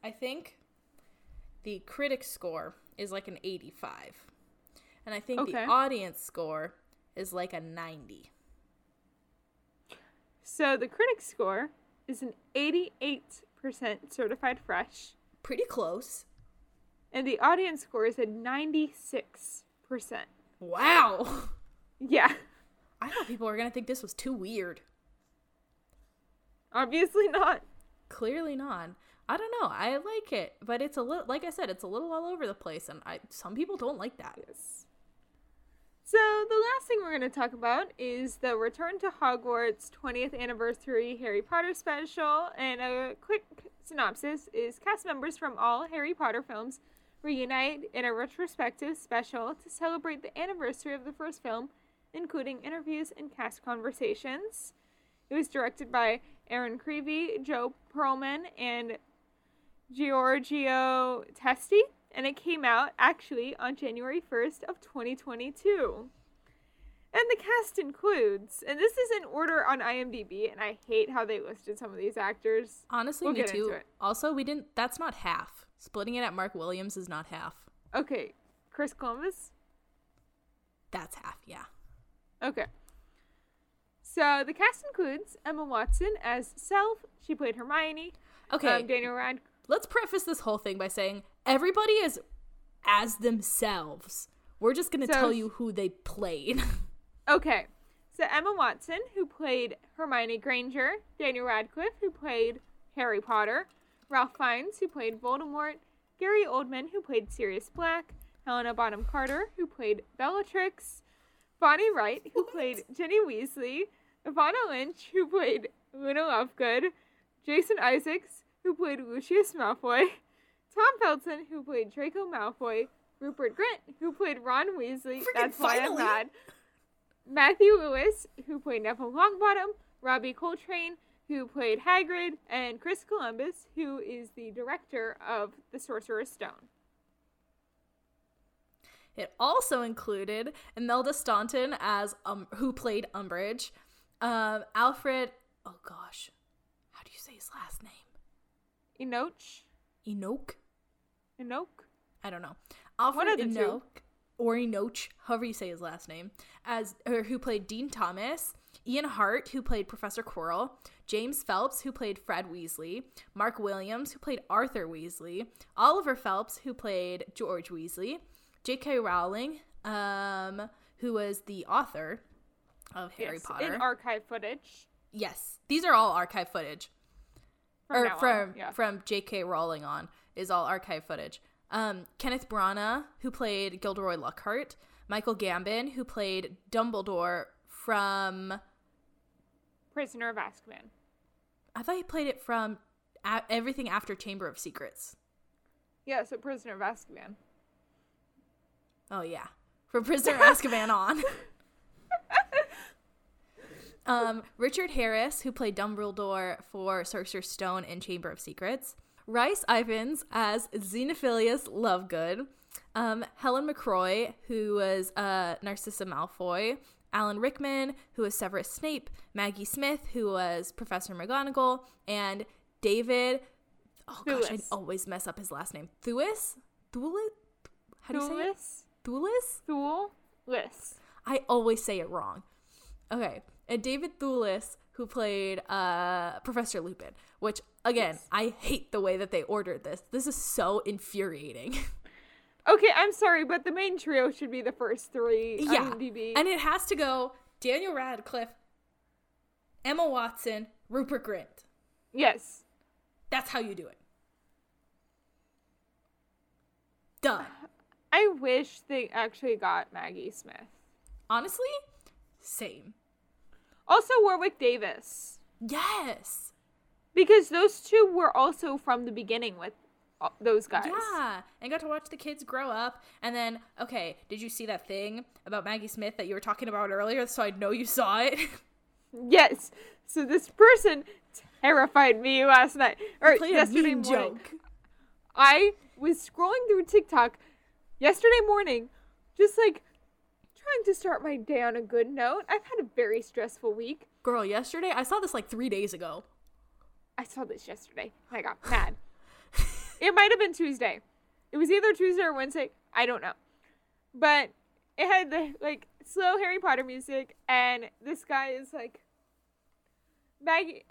I think the critic score is like an 85. And I think the audience score is like a 90. So the critic score is an 88% certified fresh. Pretty close. And the audience score is a 96%. Wow. Yeah. I thought people were going to think this was too weird. Obviously not. Clearly not. I don't know. I like it, but it's a little, like I said, it's a little all over the place, and some people don't like that. Yes. So the last thing we're going to talk about is the Return to Hogwarts 20th Anniversary Harry Potter special, and a quick synopsis is cast members from all Harry Potter films reunite in a retrospective special to celebrate the anniversary of the first film, including interviews and cast conversations. It was directed by Aaron Creevy, Joe Perlman, and Giorgio Testi, and it came out actually on January 1st of 2022. And the cast includes, and this is in order on IMDb, and I hate how they listed some of these actors. Honestly, we'll me too. Also, that's not half. Splitting it at Mark Williams is not half. Okay, Chris Columbus? That's half, yeah. Okay. So the cast includes Emma Watson as Self. She played Hermione. Okay. Daniel Radcliffe. Let's preface this whole thing by saying everybody is as themselves. We're just going to tell you who they played. Okay. So Emma Watson, who played Hermione Granger, Daniel Radcliffe, who played Harry Potter, Ralph Fiennes, who played Voldemort, Gary Oldman, who played Sirius Black, Helena Bonham Carter, who played Bellatrix, Bonnie Wright, who played Ginny Weasley, Ivana Lynch, who played Luna Lovegood, Jason Isaacs, who played Lucius Malfoy, Tom Felton, who played Draco Malfoy, Rupert Grint, who played Ron Weasley, that's why I'm mad, Matthew Lewis, who played Neville Longbottom, Robbie Coltrane, who played Hagrid, and Chris Columbus, who is the director of The Sorcerer's Stone. It also included Imelda Staunton as who played Umbridge, Alfred. Oh gosh, how do you say his last name? Enoch? I don't know. Alfred Enoch, or Enoch, however you say his last name, who played Dean Thomas, Ian Hart, who played Professor Quirrell, James Phelps, who played Fred Weasley, Mark Williams, who played Arthur Weasley, Oliver Phelps, who played George Weasley, J.K. Rowling, who was the author of Harry Potter. In archive footage. Yes. These are all archive footage. From J.K. Rowling on is all archive footage. Kenneth Branagh, who played Gilderoy Lockhart. Michael Gambon, who played Dumbledore from... Prisoner of Azkaban. I thought he played it from everything after Chamber of Secrets. Yeah, so Prisoner of Azkaban. Oh, yeah. From Prisoner of Azkaban on. Richard Harris, who played Dumbledore for Sorcerer's Stone and Chamber of Secrets. Rhys Ivans as Xenophilius Lovegood. Helen McCrory, who was Narcissa Malfoy. Alan Rickman, who was Severus Snape. Maggie Smith, who was Professor McGonagall. And David... Oh, Thewlis. Gosh, I always mess up his last name. Thewlis? How do you say it? Thewlis. I always say it wrong. Okay. And David Thewlis, who played Professor Lupin, which, again, yes. I hate the way that they ordered this. This is so infuriating. Okay, I'm sorry, but the main trio should be the first three. Yeah, IMDb. And it has to go Daniel Radcliffe, Emma Watson, Rupert Grint. Yes. That's how you do it. Done. I wish they actually got Maggie Smith. Honestly, same. Also Warwick Davis. Yes. Because those two were also from the beginning with those guys. Yeah. And got to watch the kids grow up. And then, okay, did you see that thing about Maggie Smith that you were talking about earlier? So I know you saw it. Yes. So this person terrified me last night. Or yesterday morning. Joke. I was scrolling through TikTok yesterday morning, just like trying to start my day on a good note. I've had a very stressful week. Girl, yesterday? I saw this like 3 days ago. I saw this yesterday. I got mad. It might have been Tuesday. It was either Tuesday or Wednesday. I don't know. But it had the like slow Harry Potter music, and this guy is like, Maggie,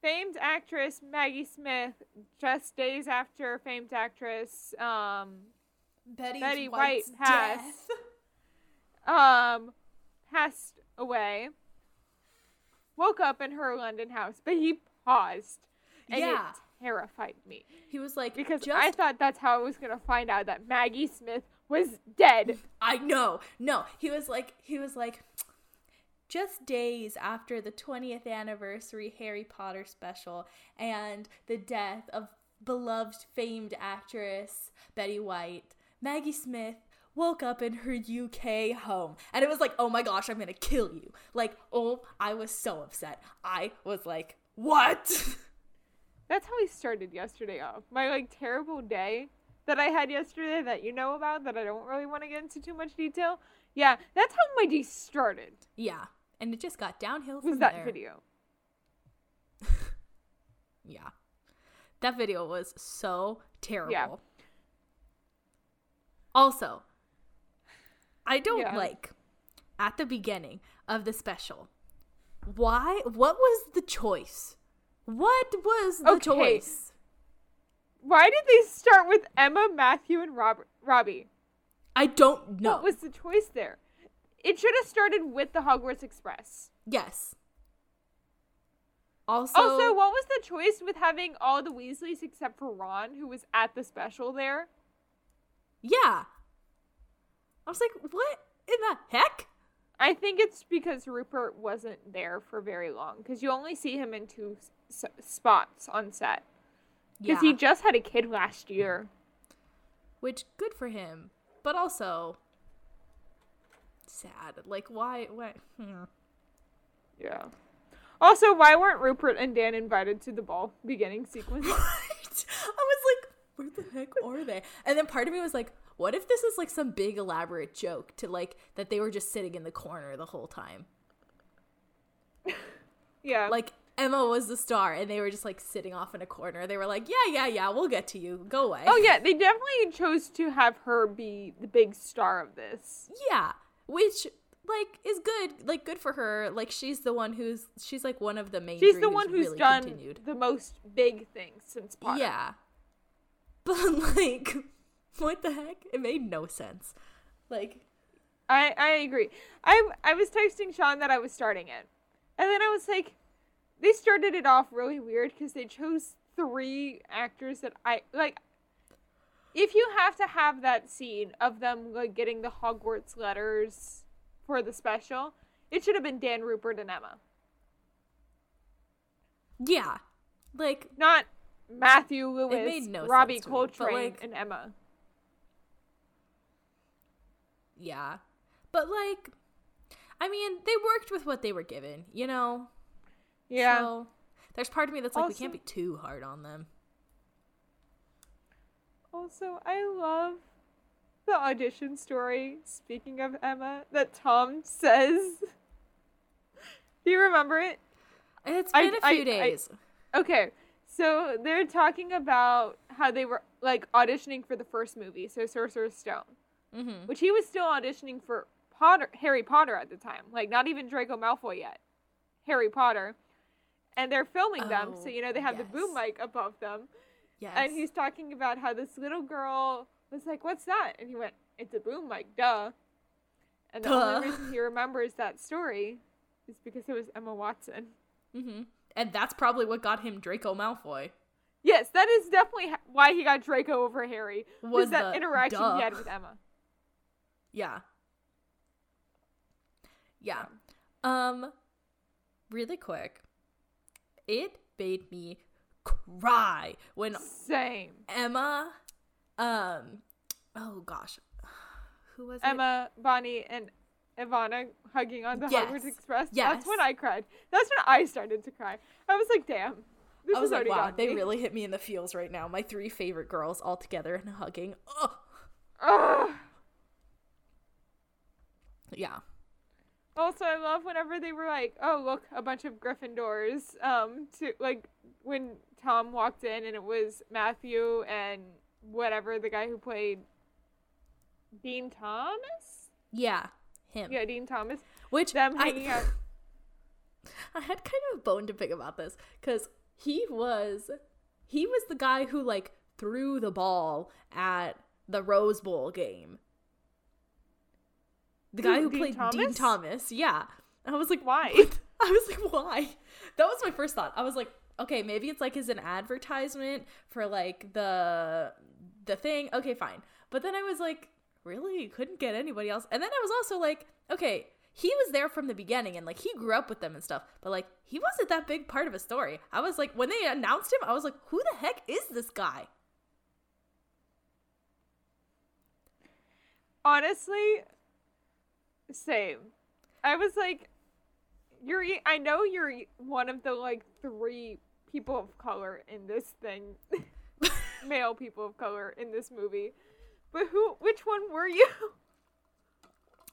famed actress Maggie Smith, just days after famed actress Betty White passed, passed away, woke up in her London house, but he paused. And yeah. It terrified me. He was like, because I thought that's how I was going to find out that Maggie Smith was dead. I know. No, he was like, just days after the 20th anniversary Harry Potter special and the death of beloved famed actress Betty White, Maggie Smith woke up in her UK home. And it was like, oh my gosh, I'm going to kill you. Like, oh, I was so upset. I was like, what? That's how I started yesterday off. My, terrible day that I had yesterday that you know about that I don't really want to get into too much detail. Yeah, that's how my day started. Yeah, and it just got downhill from there. That video. Yeah. That video was so terrible. Yeah. Also, I don't like, at the beginning of the special, why? What was the choice? What was the choice? Why did they start with Emma, Matthew, and Robbie? I don't know. What was the choice there? It should have started with the Hogwarts Express. Yes. Also, what was the choice with having all the Weasleys except for Ron, who was at the special there? Yeah. I was like, what in the heck? I think it's because Rupert wasn't there for very long, because you only see him in two spots on set. Because he just had a kid last year. Which, good for him. But also, sad. Like, why? What? Yeah. Also, why weren't Rupert and Dan invited to the ball beginning sequence? Right? I was like, where the heck are they? And then part of me was like, what if this is like some big elaborate joke to like that they were just sitting in the corner the whole time? Yeah. Like Emma was the star and they were just like sitting off in a corner. They were like, yeah, we'll get to you. Go away. Oh yeah, they definitely chose to have her be the big star of this. Yeah, which like is good. Like good for her. Like she's the one she's like one of the main. She's the one who's really done the most big things since Potter. Yeah. But like, what the heck? It made no sense. Like, I agree. I was texting Sean that I was starting it, and then I was like, they started it off really weird because they chose three actors that I like. If you have to have that scene of them like getting the Hogwarts letters for the special, it should have been Dan, Rupert, and Emma. Yeah, like not Matthew Lewis, no Robbie Coltrane, and Emma. Yeah. But, like, I mean, they worked with what they were given, you know? Yeah. So, there's part of me that's like, also, we can't be too hard on them. Also, I love the audition story, speaking of Emma, that Tom says. Do you remember it? It's been a few days. Okay. So, they're talking about how they were, like, auditioning for the first movie, so Sorcerer's Stone. Mm-hmm. Which he was still auditioning for Harry Potter at the time. Like, not even Draco Malfoy yet. Harry Potter. And they're filming them, so, you know, they have the boom mic above them. Yes. And he's talking about how this little girl was like, what's that? And he went, it's a boom mic, duh. And the only reason he remembers that story is because it was Emma Watson. Mm-hmm. And that's probably what got him Draco Malfoy. Yes, that is definitely why he got Draco over Harry. Was that interaction he had with Emma. Yeah. Yeah. Really quick. It made me cry when Emma oh gosh. Who was Emma, it? Bonnie, and Ivana hugging on the Hogwarts Express. Yes. That's when I cried. That's when I started to cry. I was like, damn. This I was like, wow, they really hit me in the feels right now. My three favorite girls all together and hugging. Ugh. Ugh. Yeah. Also, I love whenever they were like, oh, look, a bunch of Gryffindors. To like, when Tom walked in and it was Matthew and whatever, the guy who played Dean Thomas? Yeah, him. Yeah, Dean Thomas. Which, them hanging out. I had kind of a bone to pick about this, because he was the guy who, like, threw the ball at the Rose Bowl game. The guy who played Dean Thomas. Yeah. And I was like, why? I was like, why? That was my first thought. I was like, okay, maybe it's like as an advertisement for like the thing. Okay, fine. But then I was like, really? You couldn't get anybody else? And then I was also like, okay, he was there from the beginning and like he grew up with them and stuff, but like he wasn't that big part of a story. I was like, when they announced him, I was like, who the heck is this guy? Honestly, same. I was like, I know you're one of the like three people of color in this thing, male people of color in this movie, but which one were you?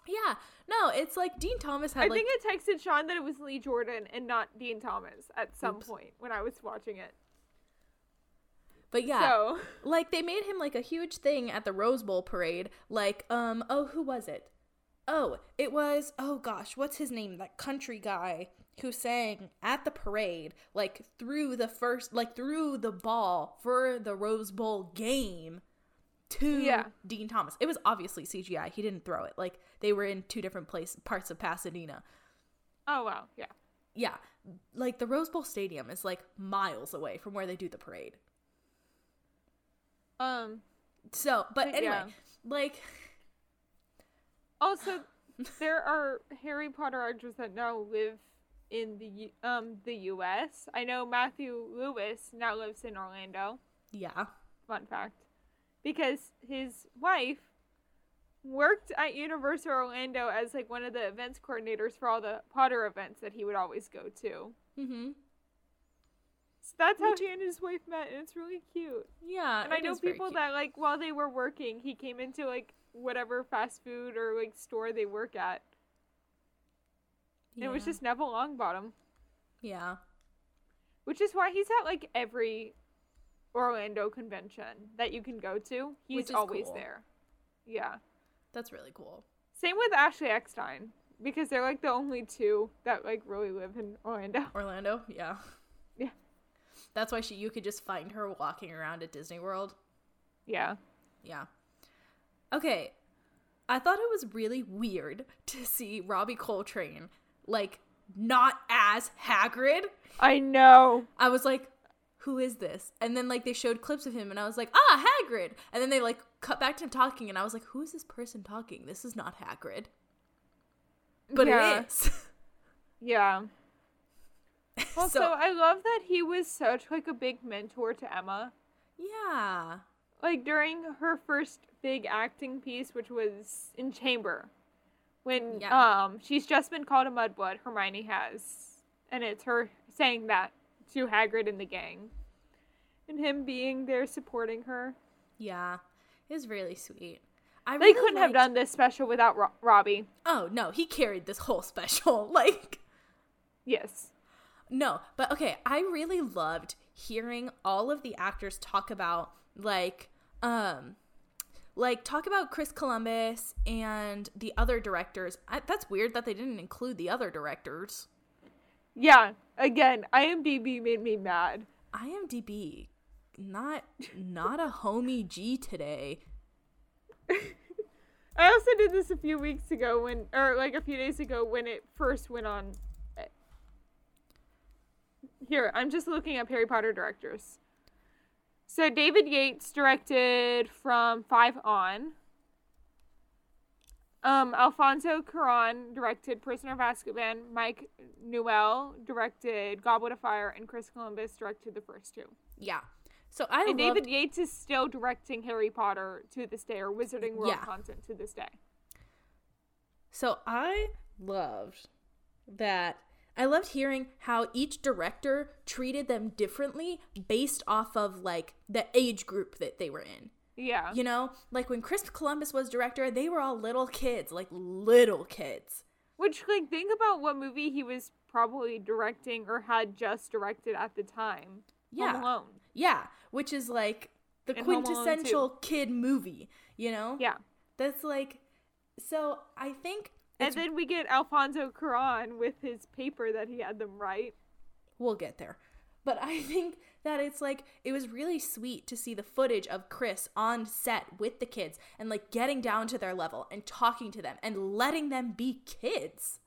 Yeah, no, it's like Dean Thomas had I think I texted Sean that it was Lee Jordan and not Dean Thomas at some point when I was watching it. But yeah, so, like they made him like a huge thing at the Rose Bowl parade. Like, who was it? Oh, it was, what's his name? That country guy who sang at the parade, like through the ball for the Rose Bowl game to Dean Thomas. It was obviously CGI. He didn't throw it. Like they were in two different parts of Pasadena. Oh, wow. Yeah. Yeah. Like the Rose Bowl stadium is like miles away from where they do the parade. But anyway, like. Also, there are Harry Potter actors that now live in the U.S. I know Matthew Lewis now lives in Orlando. Yeah. Fun fact. Because his wife worked at Universal Orlando as, like, one of the events coordinators for all the Potter events that he would always go to. Mm-hmm. So that's how he and his wife met, and it's really cute. Yeah, and I know people that, like, while they were working, he came into, like, whatever fast food or like store they work at. Yeah. And it was just Neville Longbottom. Yeah. Which is why he's at like every Orlando convention that you can go to. He's always there. Yeah. That's really cool. Same with Ashley Eckstein, because they're like the only two that like really live in Orlando. Orlando, yeah. Yeah. That's why you could just find her walking around at Disney World. Yeah. Yeah. Okay, I thought it was really weird to see Robbie Coltrane, like, not as Hagrid. I know. I was like, who is this? And then, like, they showed clips of him, and I was like, Hagrid. And then they, like, cut back to him talking, and I was like, who is this person talking? This is not Hagrid. But it is. Yeah. Also, I love that he was such, like, a big mentor to Emma. Yeah. Like, during her first big acting piece, which was in Chamber, when she's just been called a mudblood, Hermione has, and it's her saying that to Hagrid and the gang, and him being there supporting her. Yeah, it was really sweet. They couldn't have done this special without Robbie. Oh, no, he carried this whole special, like. Yes. No, but okay, I really loved hearing all of the actors talk about, like talk about Chris Columbus and the other directors. That's weird that they didn't include the other directors. Yeah, again, IMDb made me mad. IMDb, not a homie G today. I also did this a few days ago when it first went on. Here, I'm just looking up Harry Potter directors. So David Yates directed from 5 on. Alfonso Cuarón directed Prisoner of Azkaban. Mike Newell directed Goblet of Fire, and Chris Columbus directed the first two. Yeah. David Yates is still directing Harry Potter to this day, or Wizarding World content to this day. So I loved that. I loved hearing how each director treated them differently based off of, like, the age group that they were in. Yeah. You know? Like, when Chris Columbus was director, they were all little kids. Which, like, think about what movie he was probably directing or had just directed at the time. Yeah. Home Alone. Yeah. Which is, like, the quintessential kid movie, you know? Yeah. That's, like, so I think... And then we get Alfonso Cuarón with his paper that he had them write. We'll get there. But I think that it's like, it was really sweet to see the footage of Chris on set with the kids and like getting down to their level and talking to them and letting them be kids.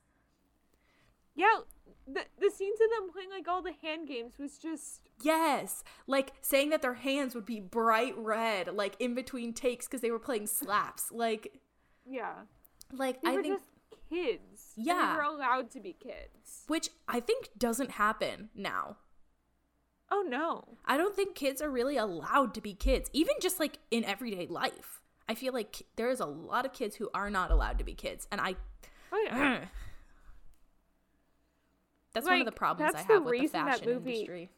Yeah, the scenes of them playing like all the hand games was just... Yes, like saying that their hands would be bright red, like in between takes because they were playing slaps. Like, yeah. Like, I think... Just kids. Yeah. They were allowed to be kids. Which I think doesn't happen now. Oh, no. I don't think kids are really allowed to be kids, even just like in everyday life. I feel like there is a lot of kids who are not allowed to be kids. And I... Oh, yeah. That's like, one of the problems I have with the fashion industry.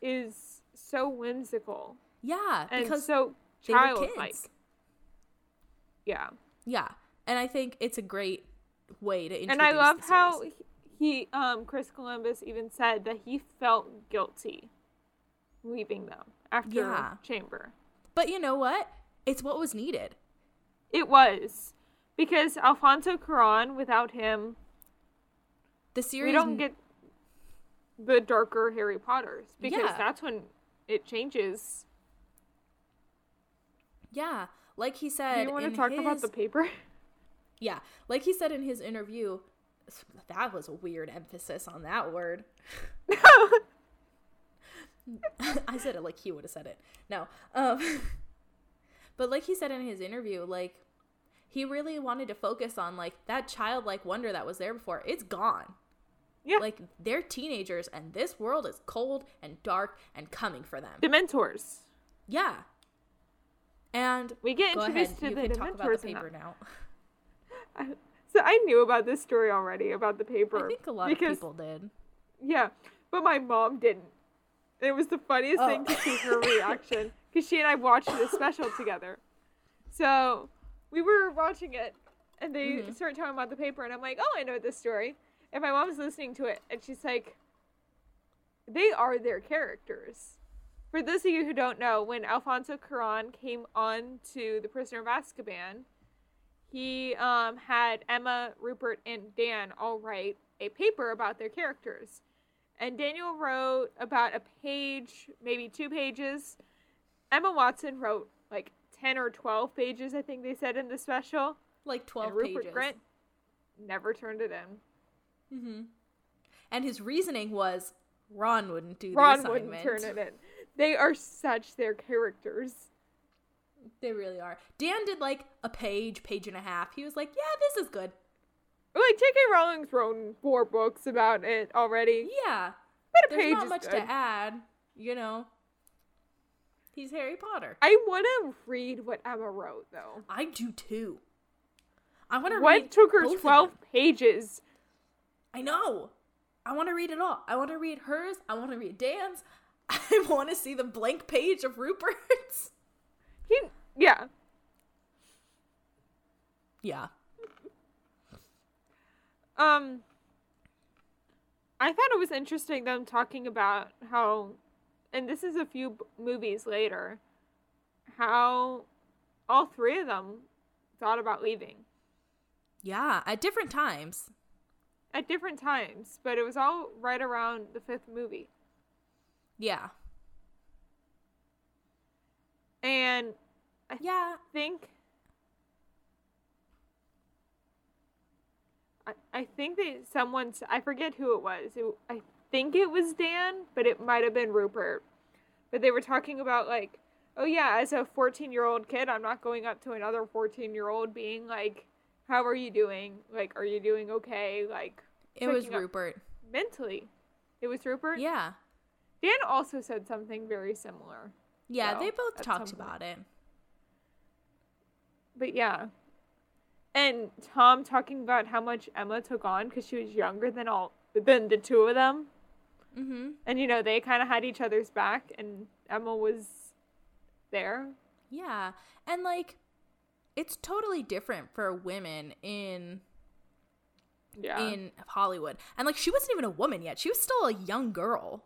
Is so whimsical. Yeah. And because so childlike. Yeah. Yeah. And I think it's a great way to introduce the series. And I love how he, Chris Columbus even said that he felt guilty leaving them after Chamber. But you know what? It's what was needed. It was. Because Alfonso Cuarón, without him, the series... we don't get the darker Harry Potters. Because that's when it changes. Yeah. Like he said... Do you want to talk about the paper? Yeah. Like he said in his interview... That was a weird emphasis on that word. I said it like he would have said it. No. But like he said in his interview, like, he really wanted to focus on, like, that childlike wonder that was there before. It's gone. Yeah. Like, they're teenagers, and this world is cold and dark and coming for them. Dementors. Yeah. And we get introduced to the Dementors. You can talk about the paper now. So I knew about this story already, about the paper. I think a lot of people did. Yeah, but my mom didn't. It was the funniest thing to see her reaction, because she and I watched this special together. So we were watching it, and they start talking about the paper, and I'm like, oh, I know this story. And my mom's listening to it, and she's like, they are their characters. For those of you who don't know, when Alfonso Cuarón came on to The Prisoner of Azkaban, he had Emma, Rupert, and Dan all write a paper about their characters. And Daniel wrote about a page, maybe 2 pages. Emma Watson wrote like 10 or 12 pages, I think they said in the special. Like 12 pages. And Rupert Grint never turned it in. Mm-hmm. And his reasoning was Ron wouldn't do the assignment. Ron wouldn't turn it in. They are such their characters. They really are. Dan did like a page, page and a half. He was like, yeah, this is good. Like, J.K. Rowling's written 4 books about it already. Yeah. But there's not much to add, you know. He's Harry Potter. I want to read what Emma wrote, though. I do, too. I want to read what took her 12 pages? I know. I want to read it all. I want to read hers. I want to read Dan's. I want to see the blank page of Rupert's. Yeah. I thought it was interesting them talking about how, and this is a few movies later, how all 3 of them thought about leaving. Yeah, at different times. At different times, but it was all right around the 5th movie. Yeah. And I think that I forget who it was. I think it was Dan, but it might have been Rupert. But they were talking about like, oh yeah, as a 14-year-old kid, I'm not going up to another 14-year-old being like, how are you doing? Like, are you doing okay? Like, it was Rupert. Mentally. It was Rupert? Yeah. Dan also said something very similar. Yeah, so, they both talked about it. But yeah. And Tom talking about how much Emma took on because she was younger than the 2 of them. Mm-hmm. And, you know, they kind of had each other's back and Emma was there. Yeah. And, like, it's totally different for women in Hollywood. And, like, she wasn't even a woman yet. She was still a young girl.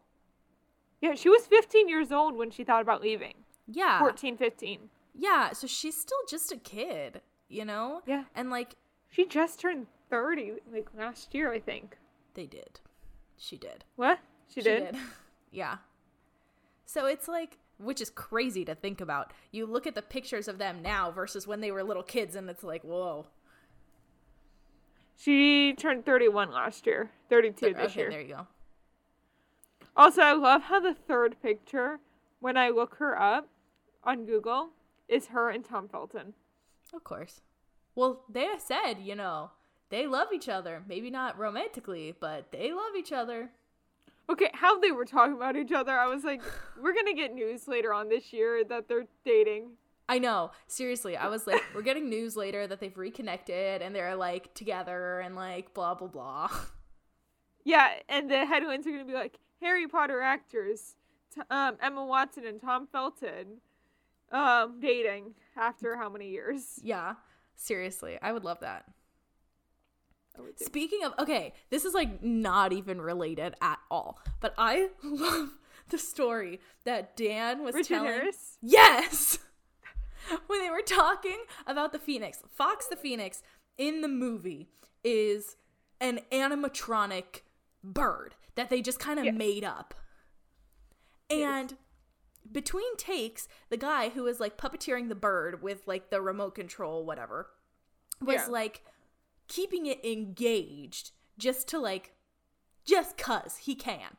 Yeah, she was 15 years old when she thought about leaving. Yeah. 14, 15. Yeah, so she's still just a kid, you know? Yeah. And, like... She just turned 30, like, last year, I think. She did. She did. Yeah. So it's like, which is crazy to think about. You look at the pictures of them now versus when they were little kids, and it's like, whoa. She turned 31 last year. 32 this year. Okay, there you go. Also, I love how the third picture, when I look her up on Google, is her and Tom Felton. Of course. Well, they said, you know, they love each other. Maybe not romantically, but they love each other. Okay, how they were talking about each other, I was like, we're going to get news later on this year that they're dating. I know. Seriously, I was like, we're getting news later that they've reconnected and they're, like, together and, like, blah, blah, blah. Yeah, and the headlines are going to be like, Harry Potter actors, Emma Watson and Tom Felton, dating after how many years? Yeah, seriously. I would love that. Speaking of, okay, this is like not even related at all, but I love the story that Dan was telling. Richard Harris? Yes! When they were talking about the Phoenix. Fox the Phoenix in the movie is an animatronic bird that they just kind of made up. And between takes, the guy who was like puppeteering the bird with like the remote control, whatever, was like keeping it engaged just to like, just cause he can.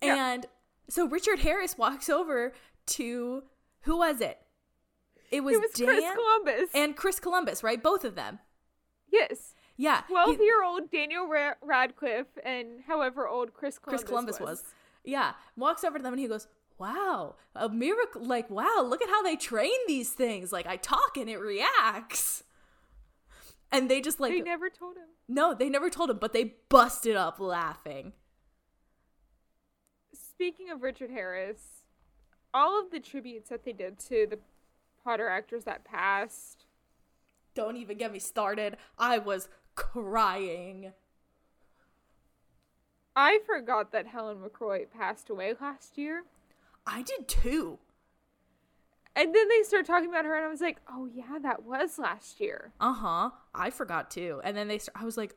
Yeah. And so Richard Harris walks over to, who was it? It was Dan Chris Columbus. And Chris Columbus, right? Both of them. Yes. Yeah. 12-year-old Daniel Radcliffe and however old Chris Columbus was. Yeah. Walks over to them and he goes, wow, a miracle. Like, wow, look at how they train these things. Like, I talk and it reacts. And they just like. They never told him. No, they never told him, but they busted up laughing. Speaking of Richard Harris, all of the tributes that they did to the Potter actors that passed. Don't even get me started. I was crying. I forgot that Helen McCrory passed away last year. I did too. And then they started talking about her and I was like, oh yeah, that was last year. Uh-huh. I forgot too. And then I was like.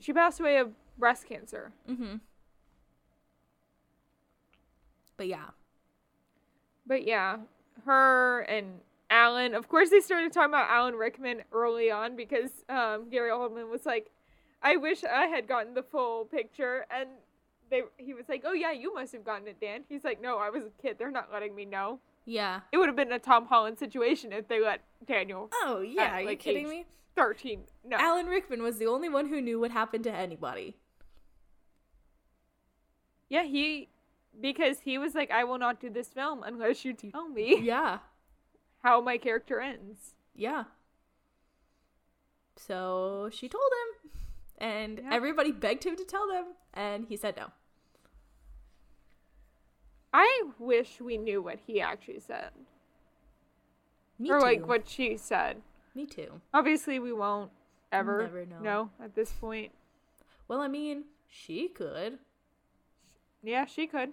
She passed away of breast cancer. Mm-hmm. But yeah. Her and Alan, of course they started talking about Alan Rickman early on because Gary Oldman was like, I wish I had gotten the full picture, and he was like, oh yeah, you must have gotten it, Dan. He's like, no, I was a kid, they're not letting me know. Yeah. It would have been a Tom Holland situation if they let Daniel. Oh yeah, are you kidding me? 13. No. Alan Rickman was the only one who knew what happened to anybody. Yeah, because he was like, I will not do this film unless you tell me. Yeah. How my character ends. Yeah. So she told him. And everybody begged him to tell them. And he said no. I wish we knew what he actually said. Me too. Or like what she said. Me too. Obviously we won't ever know at this point. Well, I mean, she could. Yeah, she could.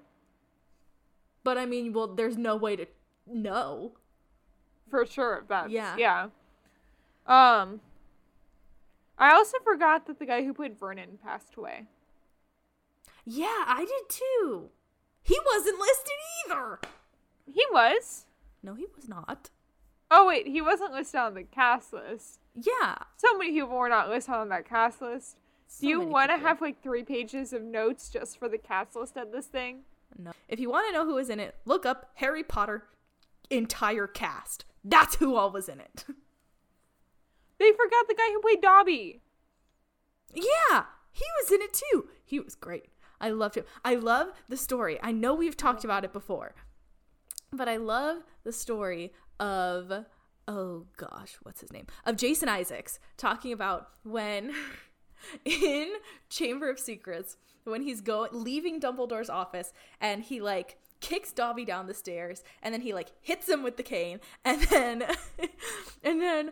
But I mean, well, there's no way to know. For sure, but yeah. I also forgot that the guy who played Vernon passed away. Yeah, I did too. He wasn't listed either. He was. No, he was not. Oh wait, he wasn't listed on the cast list. Yeah. So many people were not listed on that cast list. Do you want to have, like, 3 pages of notes just for the cast list of this thing? No. If you want to know who is in it, look up Harry Potter entire cast. That's who all was in it. They forgot the guy who played Dobby. Yeah, he was in it, too. He was great. I loved him. I love the story. I know we've talked about it before, but I love the story of, oh, gosh, what's his name? Of Jason Isaacs talking about when... in Chamber of Secrets, when he's leaving Dumbledore's office, and he like kicks Dobby down the stairs, and then he like hits him with the cane, and then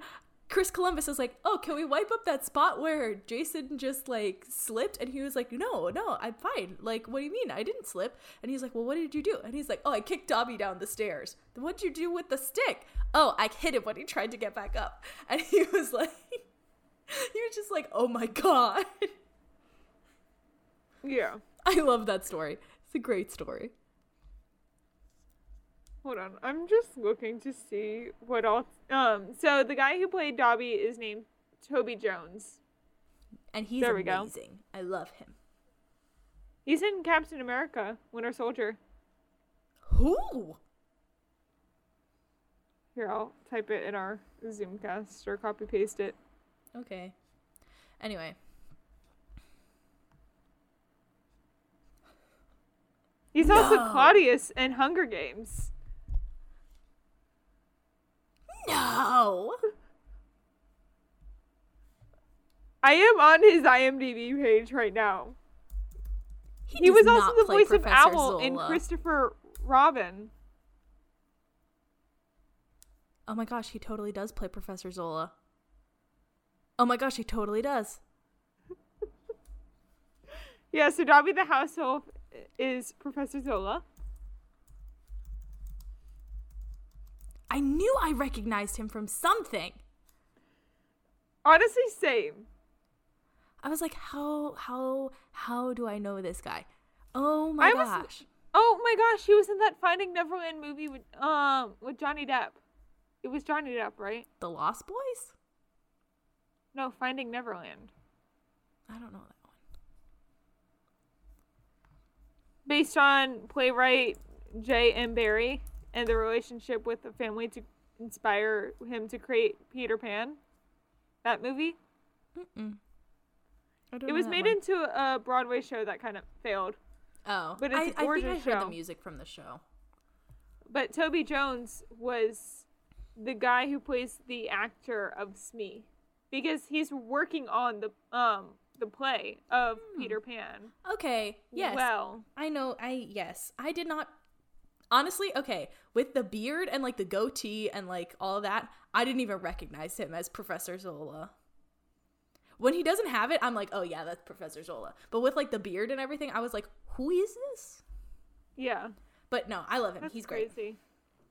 Chris Columbus is like, oh, can we wipe up that spot where Jason just like slipped? And he was like, no, I'm fine. Like, what do you mean? I didn't slip. And he's like, well, what did you do? And he's like, oh, I kicked Dobby down the stairs. What'd you do with the stick? Oh, I hit him when he tried to get back up. And he was like, He was just like, oh my god. Yeah. I love that story. It's a great story. Hold on. I'm just looking to see what all... So the guy who played Dobby is named Toby Jones. And he's amazing. I love him. He's in Captain America, Winter Soldier. Who? Here, I'll type it in our Zoomcast or copy-paste it. Okay. Anyway. He's also Claudius in Hunger Games. No. I am on his IMDb page right now. He was also the voice of Owl in Christopher Robin. Oh my gosh, he totally does play Professor Zola. Oh my gosh, he totally does. Yeah, so Dobby the House Elf is Professor Zola. I knew I recognized him from something. Honestly, same. I was like, how do I know this guy? Oh my gosh. Oh my gosh, he was in that Finding Neverland movie with Johnny Depp. It was Johnny Depp, right? The Lost Boys? No, Finding Neverland. I don't know that one. Based on playwright J. M. Barrie and the relationship with the family to inspire him to create Peter Pan. That movie? Mm-mm. It was made into a Broadway show that kind of failed. Oh. But it's a gorgeous show. I think I heard the music from the show. But Toby Jones was the guy who plays the actor of Smee. Because he's working on the play of Peter Pan. Okay. Yes. Well. I know. Yes. I did not. Honestly, okay. With the beard and like the goatee and like all that, I didn't even recognize him as Professor Zola. When he doesn't have it, I'm like, oh yeah, that's Professor Zola. But with like the beard and everything, I was like, who is this? Yeah. But no, I love him. That's He's crazy. Great.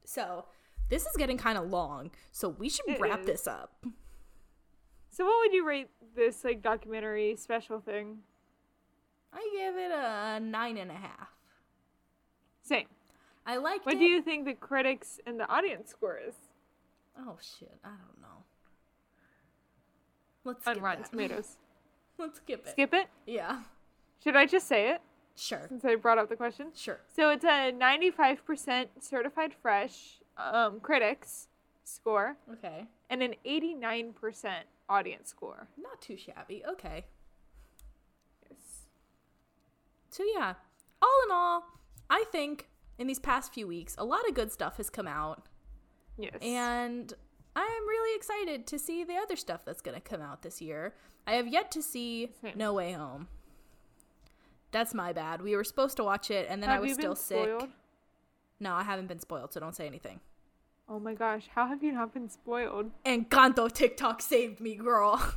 So this is getting kind of long, so we should wrap this up. So what would you rate this like documentary special thing? I give it a 9.5. Same. I liked it. What do you think the critics and the audience score is? Oh shit, I don't know. Let's skip Rotten Tomatoes. Let's skip it. Skip it? Yeah. Should I just say it? Sure. Since I brought up the question? Sure. So it's a 95% certified fresh critics score. Okay. And an 89% audience score. Not too shabby. Okay. Yes. So yeah, all in all, I think in these past few weeks, a lot of good stuff has come out. Yes. And I'm really excited to see the other stuff that's going to come out this year. I have yet to see No Way Home. That's my bad. We were supposed to watch it, and then I was still sick. No, I haven't been spoiled, so don't say anything. Oh my gosh, how have you not been spoiled? Encanto TikTok saved me, girl.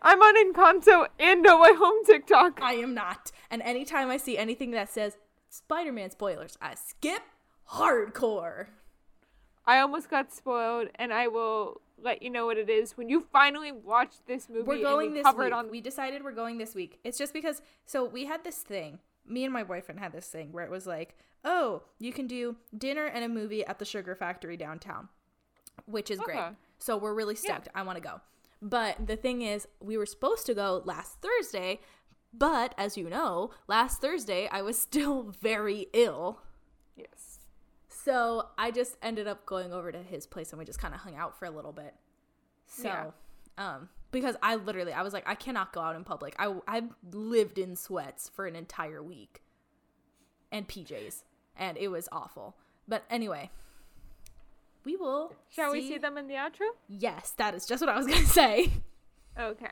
I'm on Encanto and No Way Home TikTok. I am not. And anytime I see anything that says Spider-Man spoilers, I skip hardcore. I almost got spoiled, and I will let you know what it is when you finally watch this movie. We're going and we this cover week. It on. We decided we're going this week. It's just because, so we had this thing. Me and my boyfriend had this thing where it was like, oh, you can do dinner and a movie at the Sugar Factory downtown, which is great. So we're really stoked. Yeah. I want to go. But the thing is, we were supposed to go last Thursday, but as you know, last Thursday I was still very ill. Yes. So I just ended up going over to his place and we just kind of hung out for a little bit. So, yeah. Because I was like, I cannot go out in public. I lived in sweats for an entire week and PJs, and it was awful. But anyway, we will. Shall we see them in the outro? Yes, that is just what I was going to say. Okay.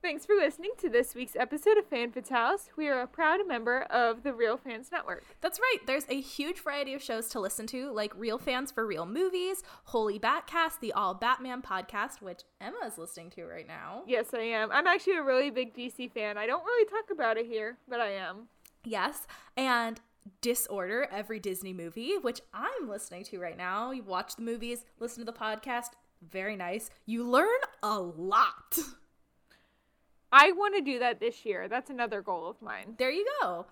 Thanks for listening to this week's episode of Fan Fatales. We are a proud member of the Real Fans Network. That's right. There's a huge variety of shows to listen to, like Real Fans for Real Movies, Holy Batcast, the All Batman podcast, which Emma is listening to right now. Yes, I am. I'm actually a really big DC fan. I don't really talk about it here, but I am. Yes. And Disorder, every Disney movie, which I'm listening to right now. You watch the movies, listen to the podcast. Very nice. You learn a lot. I want to do that this year. That's another goal of mine. There you go.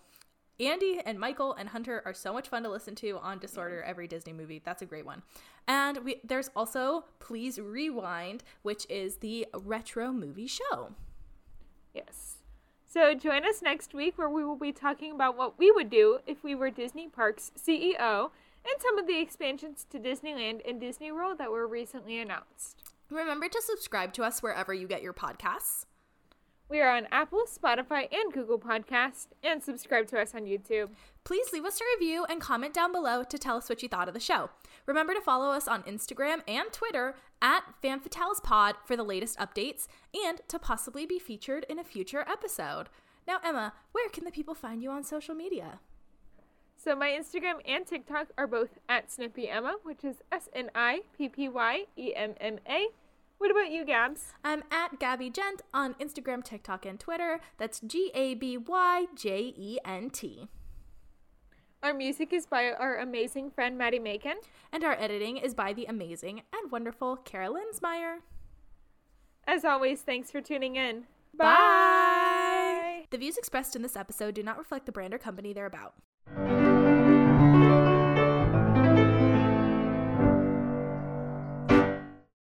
Andy and Michael and Hunter are so much fun to listen to on Disorder Every Disney Movie. That's a great one. And there's also Please Rewind, which is the retro movie show. Yes. So join us next week where we will be talking about what we would do if we were Disney Parks CEO and some of the expansions to Disneyland and Disney World that were recently announced. Remember to subscribe to us wherever you get your podcasts. We are on Apple, Spotify, and Google Podcasts, and subscribe to us on YouTube. Please leave us a review and comment down below to tell us what you thought of the show. Remember to follow us on Instagram and Twitter @FanFatalesPod for the latest updates and to possibly be featured in a future episode. Now, Emma, where can the people find you on social media? So my Instagram and TikTok are both @SnippyEmma, which is SnippyEmma. What about you, Gabs? I'm @GabbyGent on Instagram, TikTok, and Twitter. That's GABYJENT. Our music is by our amazing friend, Maddie Macon. And our editing is by the amazing and wonderful Kara Linsmeyer. As always, thanks for tuning in. Bye! Bye. The views expressed in this episode do not reflect the brand or company they're about.